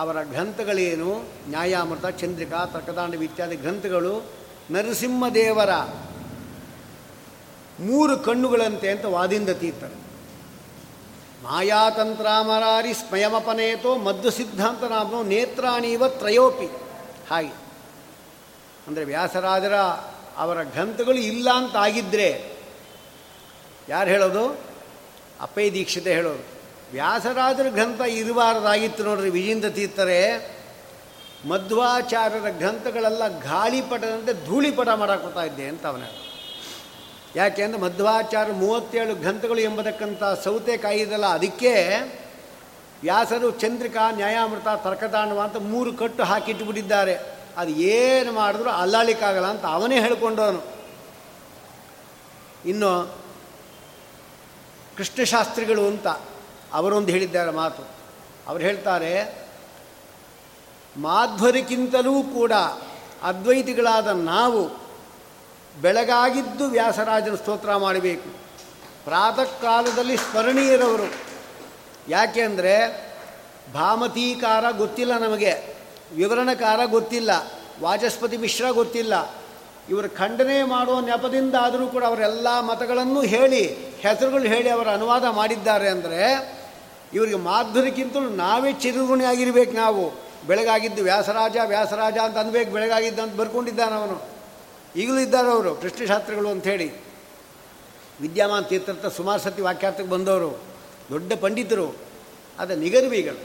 ಅವರ ಗ್ರಂಥಗಳೇನು, ನ್ಯಾಯಾಮೃತ, ಚಂದ್ರಿಕಾ, ತರ್ಕದಾಂಡವಿ ಇತ್ಯಾದಿ ಗ್ರಂಥಗಳು ನರಸಿಂಹದೇವರ ಮೂರು ಕಣ್ಣುಗಳಂತೆ ಅಂತ ವಾದಿಂದ ತೀರ್ಥರು. ಮಾಯಾತಂತ್ರಾಮರಾರಿ ಸ್ಮಯಮಪನೇತೋ ಮದ್ದು ಸಿದ್ಧಾಂತ ನಾಮೋ ನೇತ್ರಾಣೀವ ತ್ರಯೋಪಿ. ಹಾಗೆ ಅಂದರೆ ವ್ಯಾಸರಾಜರ ಅವರ ಗ್ರಂಥಗಳು ಇಲ್ಲ ಅಂತ ಆಗಿದ್ದರೆ ಯಾರು ಹೇಳೋದು? ಅಪ್ಪೆ ದೀಕ್ಷಿತೆ ಹೇಳೋದು. ವ್ಯಾಸರಾಜರ ಗ್ರಂಥ ಇರಬಾರ್ದಾಗಿತ್ತು ನೋಡ್ರಿ ವಿಜಯೀಂದ್ರ ತೀರ್ಥರೇ. ಮಧ್ವಾಚಾರ್ಯರ ಗ್ರಂಥಗಳೆಲ್ಲ ಗಾಳಿಪಟದಂತೆ ಧೂಳಿಪಟ ಮಾಡಾಕೊತಾ ಇದ್ದೆ ಅಂತ ಅವನ. ಯಾಕೆ ಅಂದರೆ ಮಧ್ವಾಚಾರ್ಯ ಮೂವತ್ತೇಳು ಗ್ರಂಥಗಳು ಎಂಬತಕ್ಕಂಥ ಸೌತೆಕಾಯಿ ಇದೆಲ್ಲ, ಅದಕ್ಕೆ ವ್ಯಾಸರು ಚಂದ್ರಿಕಾ, ನ್ಯಾಯಾಮೃತ, ತರ್ಕದಾಂಡವ ಅಂತ ಮೂರು ಕಟ್ಟು ಹಾಕಿಟ್ಟುಬಿಟ್ಟಿದ್ದಾರೆ. ಅದು ಏನು ಮಾಡಿದ್ರು ಅಲ್ಲಾಳಿಕಾಗಲ್ಲ ಅಂತ ಅವನೇ ಹೇಳ್ಕೊಂಡವನು. ಇನ್ನು ಕೃಷ್ಣಶಾಸ್ತ್ರಿಗಳು ಅಂತ ಅವರೊಂದು ಹೇಳಿದ್ದಾರೆ ಮಾತು. ಅವರು ಹೇಳ್ತಾರೆ, ಮಾಧ್ವರಿಗಿಂತಲೂ ಕೂಡ ಅದ್ವೈತಿಗಳಾದ ನಾವು ಬೆಳಗಾಗಿದ್ದು ವ್ಯಾಸರಾಜನ ಸ್ತೋತ್ರ ಮಾಡಬೇಕು. ಪ್ರಾತಃ ಕಾಲದಲ್ಲಿ ಸ್ಮರಣೀಯರವರು. ಯಾಕೆ ಅಂದರೆ ಭಾಮತೀಕಾರ ಗೊತ್ತಿಲ್ಲ ನಮಗೆ, ವಿವರಣಕಾರ ಗೊತ್ತಿಲ್ಲ, ವಾಚಸ್ಪತಿ ಮಿಶ್ರ ಗೊತ್ತಿಲ್ಲ. ಇವರು ಖಂಡನೆ ಮಾಡುವ ನೆಪದಿಂದ ಆದರೂ ಕೂಡ ಅವರೆಲ್ಲ ಮತಗಳನ್ನು ಹೇಳಿ, ಹೆಸರುಗಳು ಹೇಳಿ ಅವರ ಅನುವಾದ ಮಾಡಿದ್ದಾರೆ. ಅಂದರೆ ಇವರಿಗೆ ಮಾಧ್ವರಿಗಿಂತಲೂ ನಾವೇ ಚಿರಋಣಿಯಾಗಿರ್ಬೇಕು. ನಾವು ಬೆಳಗಾಗಿದ್ದು ವ್ಯಾಸರಾಜ ವ್ಯಾಸರಾಜ ಅಂತ ಅನ್ಬೇಕು, ಬೆಳಗಾಗಿದ್ದು ಅಂತ ಬರ್ಕೊಂಡಿದ್ದಾನೆ ಅವನು. ಈಗಲೂ ಇದ್ದಾರೆ ಅವರು ಕೃಷ್ಣಶಾಸ್ತ್ರಿಗಳು ಅಂಥೇಳಿ. ವಿದ್ಯಾಮಾನ ತೀರ್ಥರ್ಥ ಸುಮಾರು ಸತಿ ವಾಕ್ಯಾರ್ಥಕ್ಕೆ ಬಂದವರು, ದೊಡ್ಡ ಪಂಡಿತರು, ಅದ ನಿಗರ್ವಿಗಳು.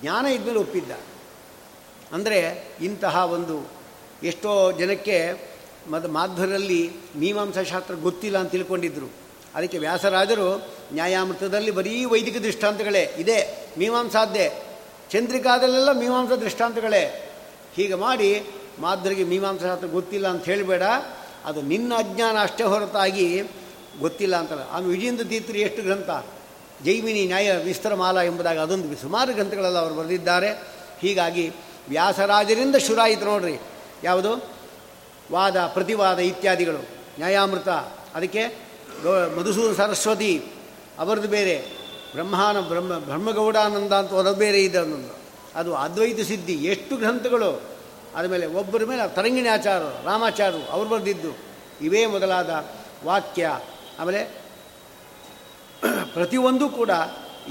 ಜ್ಞಾನ ಇದ್ಮೇಲೆ ಒಪ್ಪಿದ್ದ. ಅಂದರೆ ಇಂತಹ ಒಂದು ಎಷ್ಟೋ ಜನಕ್ಕೆ ಮದ್ ಮಾಧ್ವರಲ್ಲಿ ಮೀಮಾಂಸಾ ಶಾಸ್ತ್ರ ಗೊತ್ತಿಲ್ಲ ಅಂತ ತಿಳ್ಕೊಂಡಿದ್ದರು. ಅದಕ್ಕೆ ವ್ಯಾಸರಾಜರು ನ್ಯಾಯಾಮೃತದಲ್ಲಿ ಬರೀ ವೈದಿಕ ದೃಷ್ಟಾಂತಗಳೇ ಇದೆ, ಮೀಮಾಂಸಾದ್ದೇ. ಚಂದ್ರಿಕಾದಲ್ಲೆಲ್ಲ ಮೀಮಾಂಸಾ ದೃಷ್ಟಾಂತಗಳೇ. ಹೀಗೆ ಮಾಡಿ ಮಾಧ್ವರಿಗೆ ಮೀಮಾಂಸಾ ಶಾಸ್ತ್ರ ಗೊತ್ತಿಲ್ಲ ಅಂತ ಹೇಳಬೇಡ, ಅದು ನಿನ್ನ ಅಜ್ಞಾನ ಅಷ್ಟೇ ಹೊರತಾಗಿ ಗೊತ್ತಿಲ್ಲ ಅಂತಲ್ಲ. ಆಮೇಲೆ ವಿಜಯೀಂದ್ರ ತೀರ್ಥರು ಎಷ್ಟು ಗ್ರಂಥ, ಜೈಮಿನಿ ನ್ಯಾಯ ವಿಸ್ತರಮಾಲಾ ಎಂಬುದಾಗಿ ಅದೊಂದು ಸುಮಾರು ಗ್ರಂಥಗಳೆಲ್ಲ ಅವರು ಬರೆದಿದ್ದಾರೆ. ಹೀಗಾಗಿ ವ್ಯಾಸರಾಜರಿಂದ ಶುರುವಾಯಿತು ನೋಡ್ರಿ ಯಾವುದು ವಾದ ಪ್ರತಿವಾದ ಇತ್ಯಾದಿಗಳು. ನ್ಯಾಯಾಮೃತ ಅದಕ್ಕೆ ಮಧುಸೂದನ ಸರಸ್ವತಿ ಅವರದ್ದು ಬೇರೆ, ಬ್ರಹ್ಮಾನ ಬ್ರಹ್ಮ ಬ್ರಹ್ಮಗೌಡಾನಂದ ಅಂತ ಅವರದ್ದು ಬೇರೆ ಇದೆ ಅನ್ನೊಂದು, ಅದು ಅದ್ವೈತ ಸಿದ್ಧಿ. ಎಷ್ಟು ಗ್ರಂಥಗಳು! ಆದಮೇಲೆ ಒಬ್ಬರ ಮೇಲೆ ತರಂಗಿಣಿ ಆಚಾರ್ಯರು, ರಾಮಾಚಾರ್ಯರು, ಅವ್ರು ಬರೆದಿದ್ದು ಇವೇ ಮೊದಲಾದ ವಾಕ್ಯ, ಆಮೇಲೆ ಪ್ರತಿಯೊಂದು ಕೂಡ